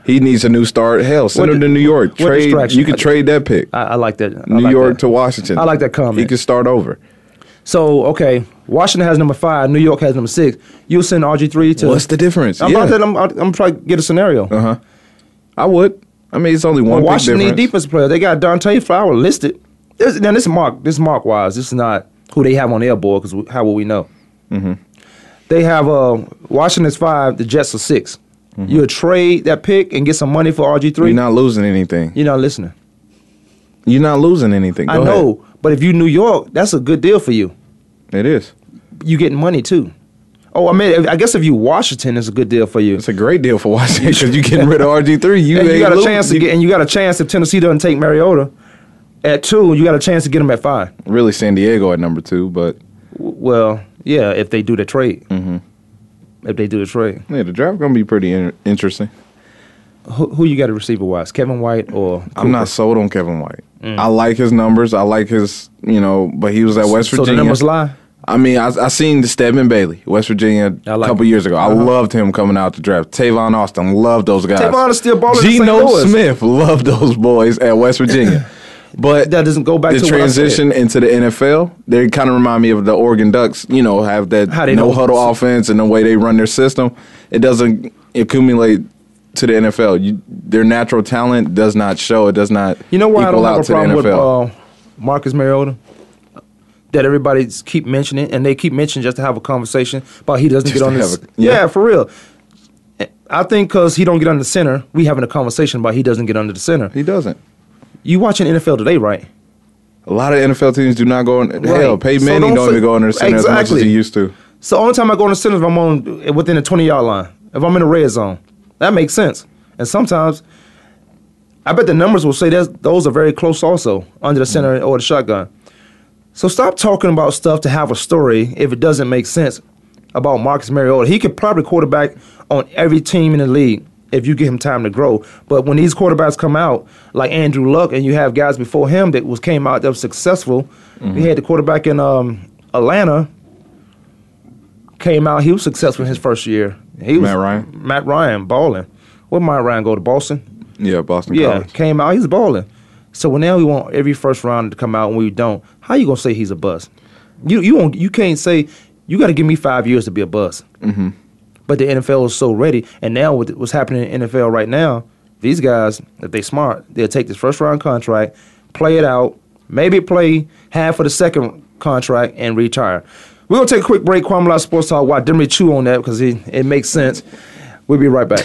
He needs a new start. Hell, send him to New York. Trade. You can trade that pick. I like that. New York to Washington. I like that comment. He can start over. So, okay, Washington has number five. New York has number six. You'll send RG3 to... What's the difference? I'm trying to get a scenario. Uh-huh. I would. I mean, it's only one Washington big difference. Washington need defensive player. They got Dante Flower listed. Now, this is Mark Wise. This is not who they have on their board, because how will we know? Mm-hmm. They have Washington's five. The Jets are six. Mm-hmm. You'll trade that pick and get some money for RG3. You're not losing anything. You're not listening. You're not losing anything. Go ahead. I know, but if you New York, that's a good deal for you. It is. You getting money too. Oh, I mean, I guess if you Washington, it's a good deal for you. It's a great deal for Washington because you're getting rid of RG3. You got a chance to get, and you got a chance if Tennessee doesn't take Mariota at 2. You got a chance to get him at 5. Really, San Diego at number 2, but well, yeah, if they do the trade. Mm-hmm. If they do the trade. Yeah, the draft going to be pretty interesting. Who you got to receiver-wise, Kevin White or Cooper? I'm not sold on Kevin White. Mm. I like his numbers. I like his, but he was at West Virginia. So the numbers lie? I mean, I seen Stedman Bailey, West Virginia, a couple years ago. I loved him coming out the draft. Tavon Austin, loved those guys. Tavon is still balling. Geno Smith, loved those boys at West Virginia. But that doesn't go back to the transition into the NFL. They kind of remind me of the Oregon Ducks, have that no-huddle offense and the way they run their system. It doesn't accumulate to the NFL. Their natural talent does not show. It does not equal out to the NFL. You know why I don't have a problem with Marcus Mariota? That everybody keep mentioning, and they keep mentioning just to have a conversation about he doesn't get on this. Yeah, for real. I think because he don't get on the center, we having a conversation about he doesn't get under the center. He doesn't. You watching NFL today, right? A lot of NFL teams do not go in. Right. Hell, Peyton Manning don't even go in the center as much as he used to. So only time I go in the center is if I'm within the 20-yard line, if I'm in the red zone. That makes sense. And sometimes, I bet the numbers will say that those are very close also, under the center or the shotgun. So stop talking about stuff to have a story if it doesn't make sense about Marcus Mariota. He could probably quarterback on every team in the league if you give him time to grow. But when these quarterbacks come out, like Andrew Luck, and you have guys before him that came out that was successful, mm-hmm. He had the quarterback in Atlanta, came out, he was successful in his first year. Matt Ryan, balling. Where'd Matt Ryan go, to Boston? Yeah, Boston College. Yeah, came out, he's balling. So now we want every first round to come out, and we don't. How you going to say he's a bust? You can't say, you got to give me 5 years to be a bust. Mm-hmm. But the NFL is so ready, and now with what's happening in the NFL right now, these guys, if they smart, they'll take this first-round contract, play it out, maybe play half of the second contract, and retire. We're going to take a quick break. Kwamie Lassiter Sports Talk. Why Demi chew on that, because it makes sense. We'll be right back.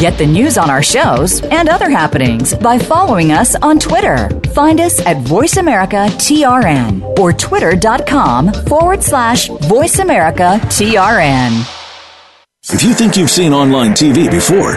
Get the news on our shows and other happenings by following us on Twitter. Find us at VoiceAmericaTRN or twitter.com/VoiceAmericaTRN. If you think you've seen online TV before,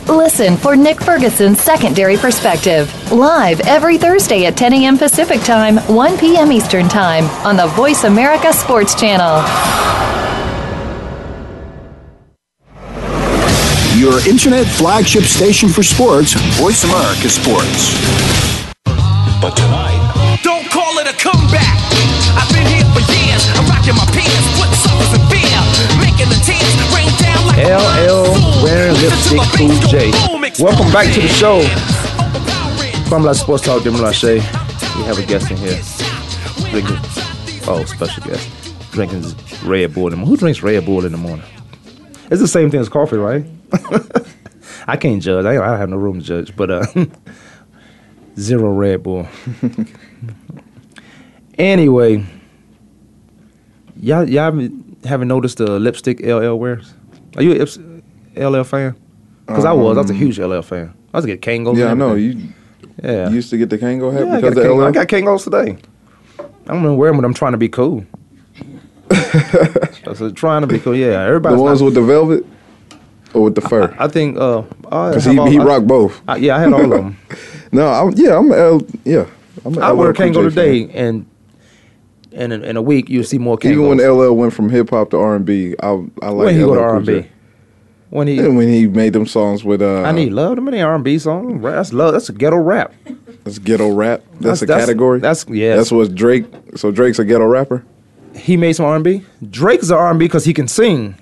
Listen for Nick Ferguson's Secondary Perspective, live every Thursday at 10 a.m. Pacific Time, 1 p.m. Eastern Time on the Voice America Sports Channel. Your internet flagship station for sports, Voice America Sports. But tonight, don't call it a comeback. I've been here for years. I'm rocking my pants, foot suckers and beer, making the tears rain down like LL wearing lipstick, Cool J. Welcome back to the show. From La Sports Talk, Jim Lachey. We have a guest in here. Drinking, special guest. Drinking Red Bull in the morning. Who drinks Red Bull in the morning? It's the same thing as coffee, right? I can't judge. I don't have no room to judge. But zero Red Bull. Anyway, y'all haven't noticed the lipstick LL wears? Are you an LL fan? Because I was a huge LL fan. I used to get Kangol. Yeah, I know. You used to get the Kangol hat because of LL? I got Kangos today. I don't know where, but I'm trying to be cool. So trying to be cool, yeah. Everybody's the ones with the velvet or with the fur? I think... Because he rocked both. I had all of them. No, I wear Kangol today, and in a week, you'll see more Kangos. Even when LL went from hip-hop to R&B, I like LL. When he go to R&B? When he made them songs with I Need Love, them any R&B song. That's love. That's a ghetto rap. That's ghetto rap. That's a category. That's what Drake. So Drake's a ghetto rapper. He made some R&B. Drake's an R&B because he can sing.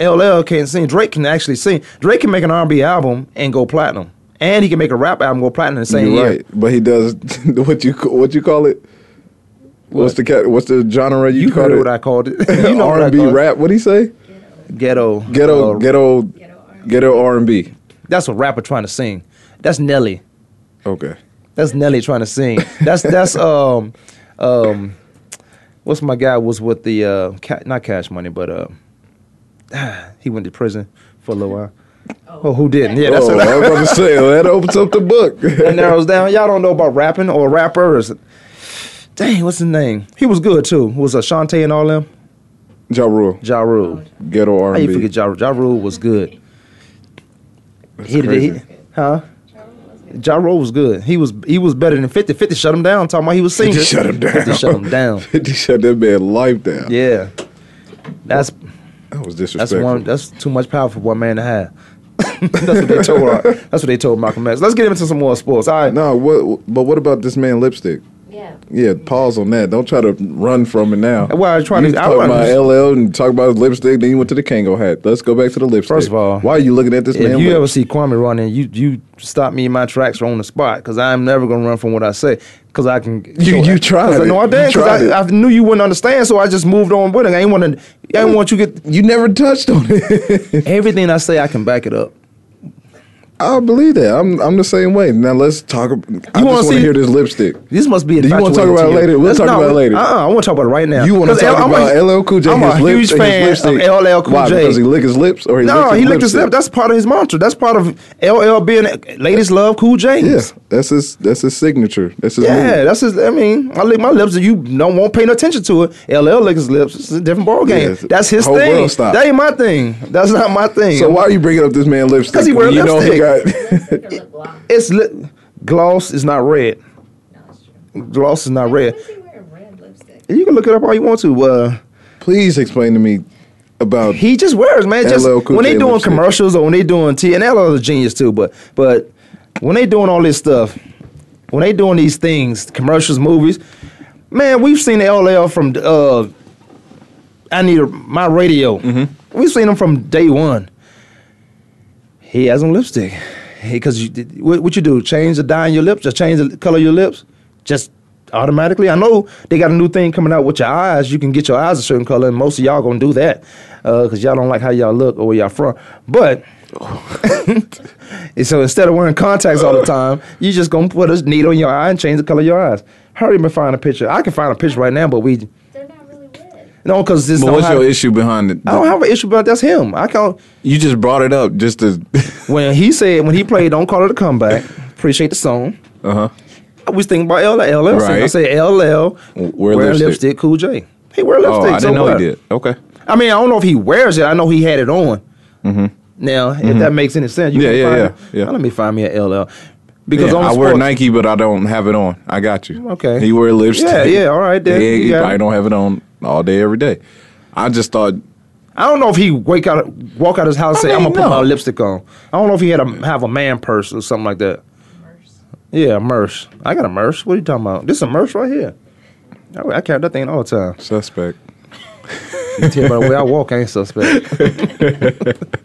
LL can't sing. Drake can actually sing. Drake can make an R&B album and go platinum, and he can make a rap album go platinum in the same year. Right, but he does what you call it. What's the genre you call it? You heard what I called it. You know R&B rap. What did he say? Ghetto R&B. That's a rapper trying to sing. That's Nelly. Okay. That's Nelly trying to sing. That's what's my guy was with the not Cash Money, but he went to prison for a little while. Oh, who didn't? Yeah, that's what I was about to say. That opens up the book. That narrows down. Y'all don't know about rapping or rappers. Dang, what's his name? He was good too. Was Ashanti and all them? Ja Rule. Ghetto R&B. How you forget Ja Rule? Ja Rule was good. Ja Rule was good. He was better than 50. 50 shut him down. Talking about he was singing. 50 shut that man's life down. Yeah. That was disrespectful. That's too much power for one man to have. That's what they told Malcolm X. Let's get into some more sports. All right. No, but what about this man lipstick? Yeah, pause on that. Don't try to run from it now. Well, I talk about LL and talk about his lipstick. Then you went to the Kango hat. Let's go back to the lipstick. First of all, why are you looking at this man? If you ever see Kwame running, you stop me in my tracks or on the spot because I'm never gonna run from what I say because I can. You tried it. No, I didn't. I knew you wouldn't understand, so I just moved on with it. You never touched on it. Everything I say, I can back it up. I believe that. I'm the same way. Now let's talk. I just want to hear this lipstick. This must be. Do you want to talk about it later? We'll talk about it later. I want to talk about it right now. You want to talk about LL Cool J? I'm a huge fan of LL Cool J. Why? Because he licked his lips, or he licked his lips. That's part of his mantra. That's part of LL being ladies love Cool James. Yes, that's his signature. That's his. Yeah, that's his. I mean, I lick my lips, and you won't pay no attention to it. LL licked his lips. It's a different ball game. That's his thing. That ain't my thing. That's not my thing. So why are you bringing up this man lipstick? Because he wears lipstick. It's gloss is not red. No, it's true. Gloss is not red. Why is he wearing red lipstick? You can look it up all you want to. Please explain to me about. He just wears, man. Just when they doing commercials or when they doing and LL is a genius too. But when they doing all this stuff, when they doing these things, commercials, movies, man, we've seen LL from I need my radio. Mm-hmm. We've seen him from day one. He has some lipstick. Because what you do, change the dye in your lips, just change the color of your lips, just automatically. I know they got a new thing coming out with your eyes. You can get your eyes a certain color, and most of y'all going to do that because y'all don't like how y'all look or where y'all from. But so instead of wearing contacts all the time, you just going to put a needle in your eye and change the color of your eyes. Hurry and find a picture. I can find a picture right now, but we... No, because this. But what's your issue behind it? I don't have an issue behind it. That's him. I can't. You just brought it up just to. when he played, "Don't Call It a Comeback." Appreciate the song. Uh huh. I was thinking about LL. Right. I said LL wear lipstick. Cool J. He wear lipstick. Oh, I didn't know he did. Okay. I mean, I don't know if he wears it. I know he had it on. Mm-hmm. Now, if that makes any sense, you can find it. Let me find me an LL. Because I wear Nike, but I don't have it on. I got you. Okay. He wear lipstick. Yeah. All right. Then he probably don't have it on. All day, every day. I just thought... I don't know if he walk out his house and say, I'm going to put my lipstick on. I don't know if he had have a man purse or something like that. Merce. Yeah, a merce. I got a merce. What are you talking about? This is a merce right here. I carry that thing all the time. Suspect. You tell by the way I walk, I ain't suspect. The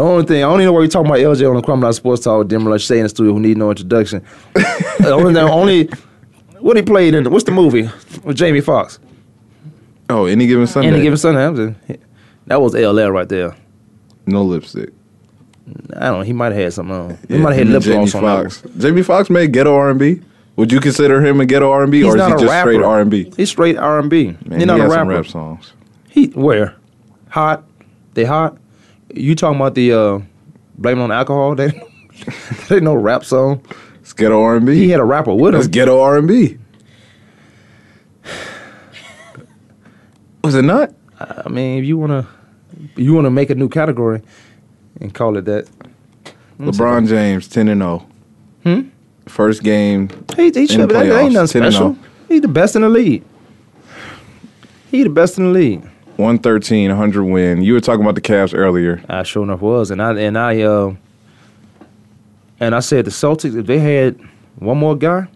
only thing, I don't even know why you're talking about LJ on the Kwamie Lassiter Sports Talk with Denver Lush Say in the studio who need no introduction. The only what he played in? What's the movie with Jamie Foxx? Oh, Any Given Sunday. Any Given Sunday. That was LL right there. No lipstick. I don't know. He might have had something on. He might have had lip gloss on. Jamie Foxx made ghetto R&B. Would you consider him a ghetto R&B or is he just straight R&B? He's straight R&B. He's not a rapper. Some rap songs. Where? Hot. They hot. You talking about the Blame It on Alcohol? They ain't no rap song. It's ghetto R&B. He had a rapper with him. It's ghetto R&B. Was it not? I mean, if you wanna make a new category and call it that. LeBron James 10-0. First game. He should. That ain't nothing special. He the best in the league. 113, 100 win. You were talking about the Cavs earlier. I sure enough was, and I said the Celtics, if they had one more guy.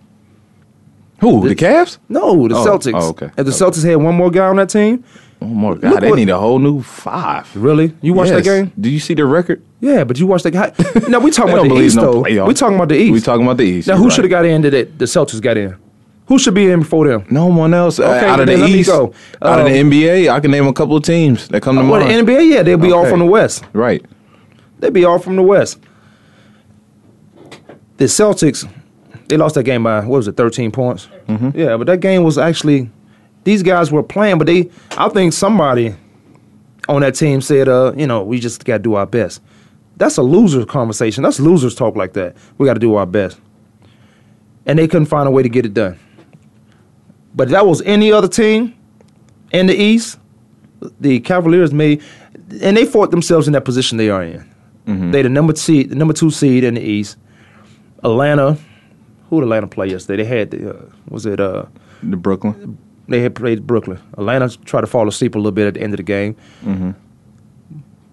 Who, the Cavs? No, the Celtics. Oh, okay. If the Celtics had one more guy on that team. One more guy. They need a whole new five. Really? You watched that game? Do you see their record? Yeah, but you watched that guy. No, we talking about the East, though. We talking about the East. We talking about the East. Now, who should have got in that the Celtics got in? Who should be in before them? No one else. Okay, out of the East. Out of the NBA, I can name a couple of teams that come to mind. Well, the NBA, yeah, they'll be all from the West. Right. They'll be all from the West. The Celtics, they lost that game by, 13 points? Mm-hmm. Yeah, but that game was actually, these guys were playing, but I think somebody on that team said, we just got to do our best. That's a loser conversation. That's losers talk like that. We got to do our best. And they couldn't find a way to get it done. But if that was any other team in the East, the Cavaliers and they fought themselves in that position they are in. Mm-hmm. They're the number two seed in the East. Atlanta, who did Atlanta play yesterday? They had the Brooklyn? They had played Brooklyn. Atlanta tried to fall asleep a little bit at the end of the game. Mm-hmm.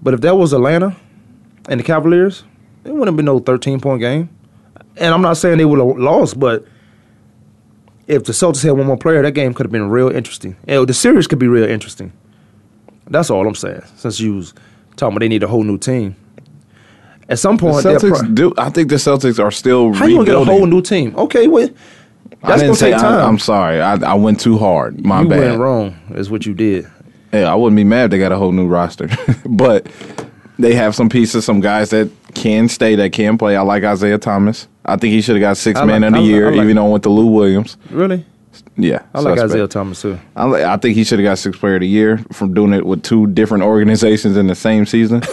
But if that was Atlanta and the Cavaliers, it wouldn't have been no 13-point game. And I'm not saying they would have lost, but if the Celtics had one more player, that game could have been real interesting. The series could be real interesting. That's all I'm saying, since you was talking about they need a whole new team. At some point, I think the Celtics are still rebuilding. How you gonna get a whole new team? Okay, well, that's gonna take time. I'm sorry, I went too hard. My bad. You went wrong. Is what you did. Yeah, I wouldn't be mad if they got a whole new roster, but they have some pieces, some guys that can stay, that can play. I like Isaiah Thomas. I think he should have got six man of the year, even though I went to Lou Williams. Really? Yeah, I like Isaiah Thomas too. I think he should have got sixth player of the year from doing it with two different organizations in the same season.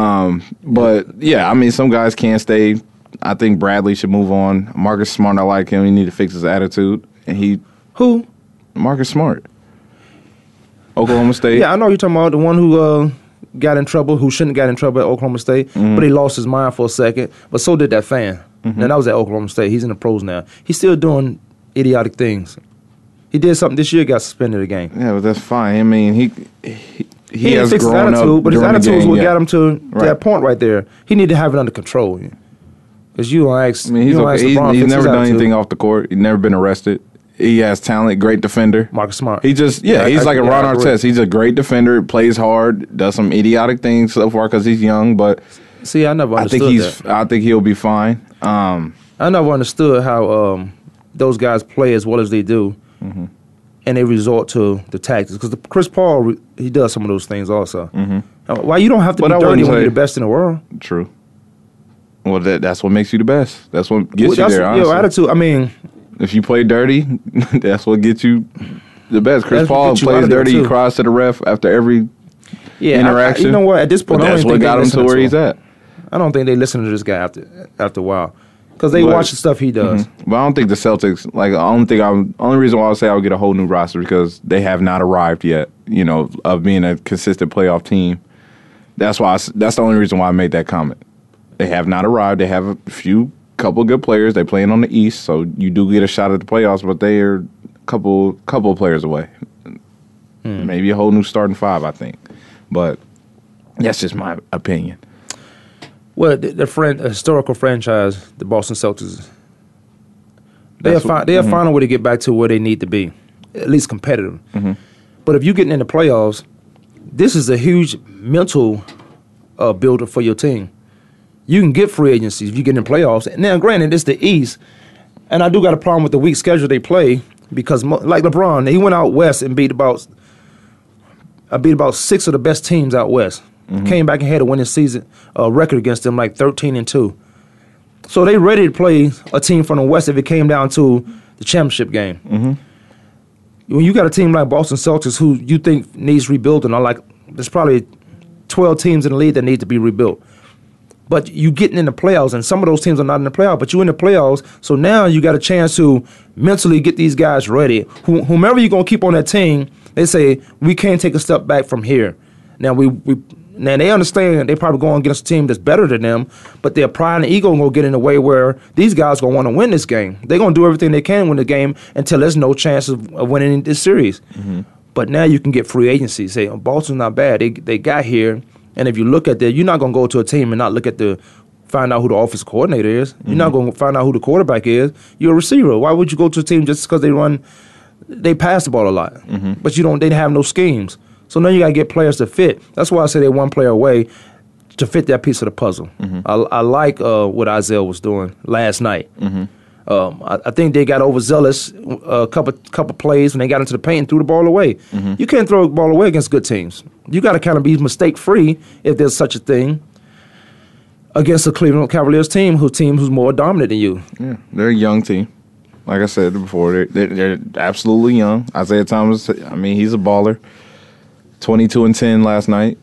But yeah, I mean, some guys can't stay. I think Bradley should move on. Marcus Smart, I like him. He need to fix his attitude. And who? Marcus Smart, Oklahoma State. Yeah, I know you're talking about the one who got in trouble, who shouldn't got in trouble at Oklahoma State, but he lost his mind for a second. But so did that fan. Mm-hmm. And that was at Oklahoma State. He's in the pros now. He's still doing idiotic things. He did something this year, got suspended again. Yeah, but that's fine. I mean, he has grown up. He didn't fix his attitude, but his attitude is what got him to that point right there. He need to have it under control. Because you don't ask LeBron. He's never done anything off the court. He's never been arrested. He has talent, great defender. Marcus Smart. He just, he's like a Ron Artest. He's a great defender, plays hard, does some idiotic things so far because he's young. But see, I never understood that. I think he'll be fine. I never understood how those guys play as well as they do, mm-hmm. and they resort to the tactics. Because Chris Paul, he does some of those things also. Mm-hmm. Why you don't have to be dirty when you're the best in the world? True. Well, that's what makes you the best. That's what gets you there, honestly. Your attitude, I mean... If you play dirty, that's what gets you the best. Chris Paul plays dirty. He cries to the ref after every interaction. You know what? At this point, that's what got him to where he's at. I don't think they listen to this guy after a while because they watch the stuff he does. Mm-hmm. But I don't think the Celtics. Like, I don't think only reason why I would say I would get a whole new roster because they have not arrived yet. You know, of being a consistent playoff team. That's why. That's the only reason why I made that comment. They have not arrived. They have a couple good players. They playing on the East, so you do get a shot at the playoffs, but they are a couple of players away. Maybe a whole new starting five, I think. But that's just my opinion. Well, the historical franchise, the Boston Celtics, they are finding a way to get back to where they need to be, at least competitive. Mm-hmm. But if you're getting in the playoffs, this is a huge mental builder for your team. You can get free agencies if you get in the playoffs. Now, granted, it's the East, and I do got a problem with the weak schedule they play because, like LeBron, he went out west and beat about six of the best teams out west. Mm-hmm. Came back and had a winning season record against them, like 13-2. So they ready to play a team from the West if it came down to the championship game. Mm-hmm. When you got a team like Boston Celtics, who you think needs rebuilding, or like there's probably 12 teams in the league that need to be rebuilt. But you getting in the playoffs, and some of those teams are not in the playoffs, but you're in the playoffs, so now you got a chance to mentally get these guys ready. Whomever you're going to keep on that team, they say, we can't take a step back from here. Now, now they understand they probably going against a team that's better than them, but their pride and ego going to get in the way where these guys going to want to win this game. They're going to do everything they can to win the game until there's no chance of winning this series. Mm-hmm. But now you can get free agency. Say, Boston's not bad. They got here. And if you look at that, you're not going to go to a team and not look at find out who the offensive coordinator is. You're not going to find out who the quarterback is. You're a receiver. Why would you go to a team just because they pass the ball a lot, but they have no schemes. So now you got to get players to fit. That's why I say they're one player away to fit that piece of the puzzle. Mm-hmm. I like what Izell was doing last night. Mm-hmm. I think they got overzealous a couple plays when they got into the paint and threw the ball away. Mm-hmm. You can't throw the ball away against good teams. You got to kind of be mistake-free, if there's such a thing, against the Cleveland Cavaliers team who's more dominant than you. Yeah, they're a young team. Like I said before, they're absolutely young. Isaiah Thomas, I mean, he's a baller. 22-10 last night.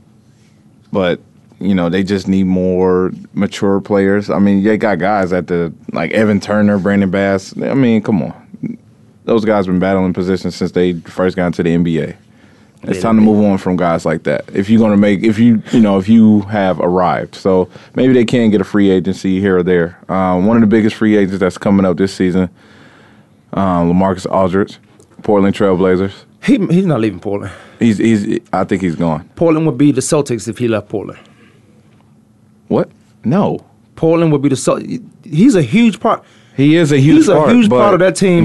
But... they just need more mature players. I mean, they got guys like Evan Turner, Brandon Bass. I mean, come on. Those guys been battling positions since they first got into the NBA. It's time to move on from guys like that. If you're going to if you have arrived. So maybe they can get a free agency here or there. One of the biggest free agents that's coming up this season, LaMarcus Aldridge, Portland Trail Blazers. He's not leaving Portland. I think he's gone. Portland would be the Celtics if he left Portland. What? No. Portland would be the Celtics. He's a huge part. He is a huge part. Of that team.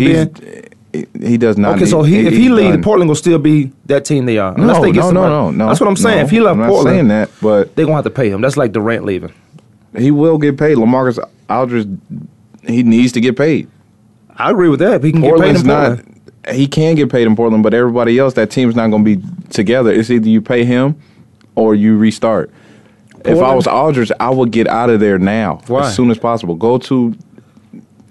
He does not. Okay, so if he leaves, Portland will still be that team they are. Unless they get somebody. No. That's what I'm saying. If he left Portland, I'm not saying that, but they're gonna have to pay him. That's like Durant leaving. He will get paid. LaMarcus Aldridge, he needs to get paid. I agree with that. If he can Portland's get paid in Portland. He can get paid in Portland, but everybody else, that team's not gonna be together. It's either you pay him or you restart. Portland? If I was Aldridge, I would get out of there now. Why? As soon as possible. Go to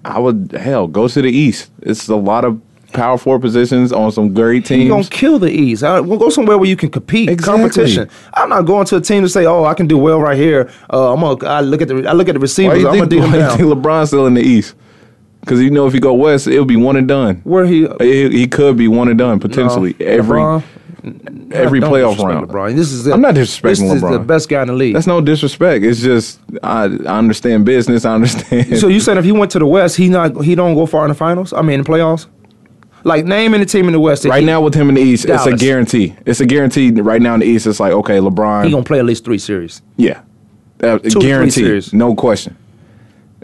the East. It's a lot of power forward positions on some great teams. You're going to kill the East. We'll go somewhere where you can compete. Exactly. Competition. I'm not going to a team to say, I can do well right here. I look at the receivers. Why do you think LeBron's still in the East? Because if you go West, it'll be one and done. Where he could be one and done, potentially. No, every playoff round. LeBron. I'm not disrespecting LeBron. This is the best guy in the league. That's no disrespect. It's just I understand business. I understand. So you said if he went to the West, he don't go far in the finals? I mean, in the playoffs? Like, name any team in the West. Right now with him in the East, Dallas. It's a guarantee. It's a guarantee right now in the East. It's like, okay, LeBron. He's going to play at least three series. Yeah. Guaranteed. No question.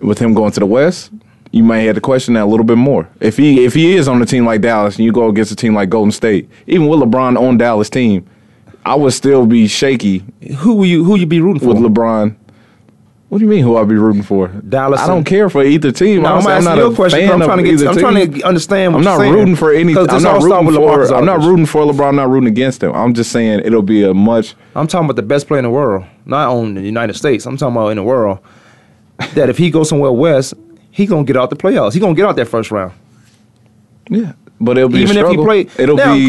With him going to the West, you might have to question that a little bit more. If he is on a team like Dallas and you go against a team like Golden State, even with LeBron on Dallas' team, I would still be shaky. Who you be rooting for? With LeBron. What do you mean who I'd be rooting for? Dallas. I don't care for either team. No, I'm not a question. I'm trying to understand what you're saying. I'm not rooting for LeBron. I'm not rooting against him. I'm just saying it'll be a much... I'm talking about the best player in the world, not on the United States. I'm talking about in the world. That if he goes somewhere west, he's going to get out the playoffs. He's going to get out that first round. Yeah. But it'll be even a struggle. Even if he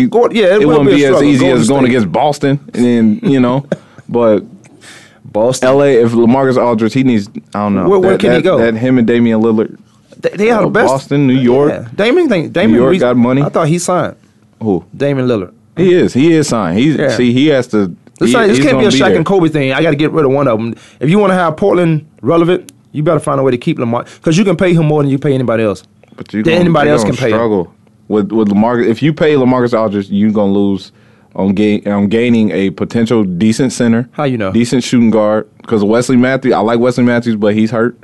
played... It won't be as easy as going against Boston. And then, you know, but... Boston. LA, if LaMarcus Aldridge, he needs, I don't know. Where can he go? That him and Damian Lillard. They are the best. Boston, New York. Yeah. New York got money. I thought he signed. Who? Damian Lillard. He is signed. He has to. This can't be a Shaq and Kobe thing. I got to get rid of one of them. If you want to have Portland relevant, you better find a way to keep LaMarcus. Because you can pay him more than you pay anybody else. But anybody else can struggle with LaMarcus. If you pay LaMarcus Aldridge, you're going to lose on gaining a potential decent center. How you know? Decent shooting guard. Because Wesley Matthews, I like Wesley Matthews, but he's hurt.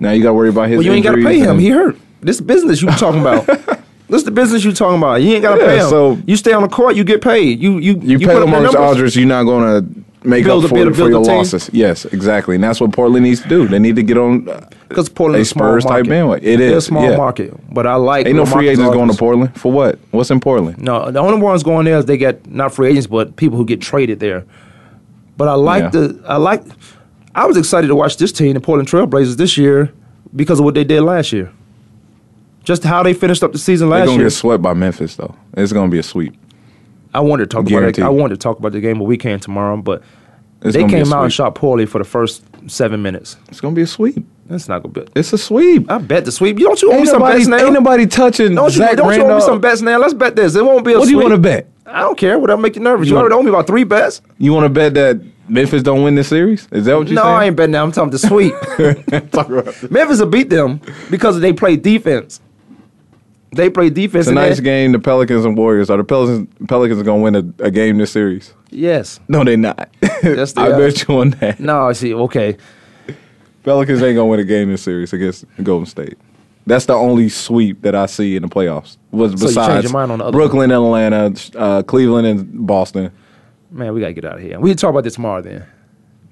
Now you got to worry about his injuries. Well, you ain't got to pay him. He hurt. This business you talking about. You ain't got to pay him. So you stay on the court, you get paid. You pay LaMarcus Aldridge, you're not going to make up for your losses. Yes, exactly. And that's what Portland needs to do. They need to get on because Portland's a Spurs-type bandwagon. They're a small market, but I like. Ain't no free agents going to Portland for what? What's in Portland? No, the only ones going there is they got not free agents, but people who get traded there. But I like I was excited to watch this team, the Portland Trail Blazers, this year because of what they did last year. Just how they finished up the season last year. They're gonna get swept by Memphis though. It's gonna be a sweep. I wanted to talk about the game, but we can tomorrow. But they came out and shot poorly for the first 7 minutes. It's gonna be a sweep. It's not gonna be. It's a sweep. I bet the sweep. You don't you owe me some bets now? Ain't nobody touching Zach Randolph. Don't you owe me some bets now? Let's bet this. It won't be a sweep. What do you want to bet? I don't care. Whatever make you nervous. You already owe me about 3 bets. You want to bet that Memphis don't win this series? Is that what you saying? No, I ain't betting that. I'm talking the sweep. Memphis will beat them because they play defense. They play defense. Tonight's game, the Pelicans and Warriors. Are the Pelicans going to win a game this series? Yes. No, they're not. I bet you on that. No, I see. Okay. Pelicans ain't going to win a game this series against Golden State. That's the only sweep that I see in the playoffs. Besides Brooklyn and Atlanta, Cleveland and Boston. Man, we got to get out of here. We can talk about this tomorrow then.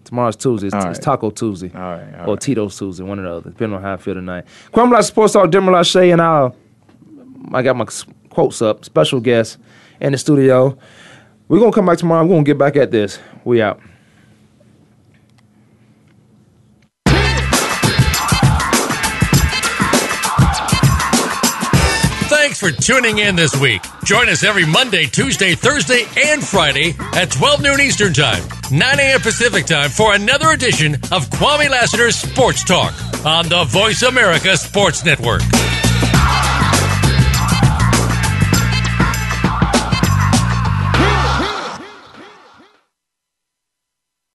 Tomorrow's Tuesday. It's Taco Tuesday. All right. Or Tito's Tuesday, one or the other, depending on how I feel tonight. Kwamie Lassiter Sports Talk, Demar Lashay, and I got my quotes up. Special guest in the studio. We're going to come back tomorrow. We're going to get back at this. We out. Thanks for tuning in this week. Join us every Monday, Tuesday, Thursday, and Friday at 12 noon Eastern Time, 9 a.m. Pacific Time for another edition of Kwamie Lassiter's Sports Talk on the Voice America Sports Network.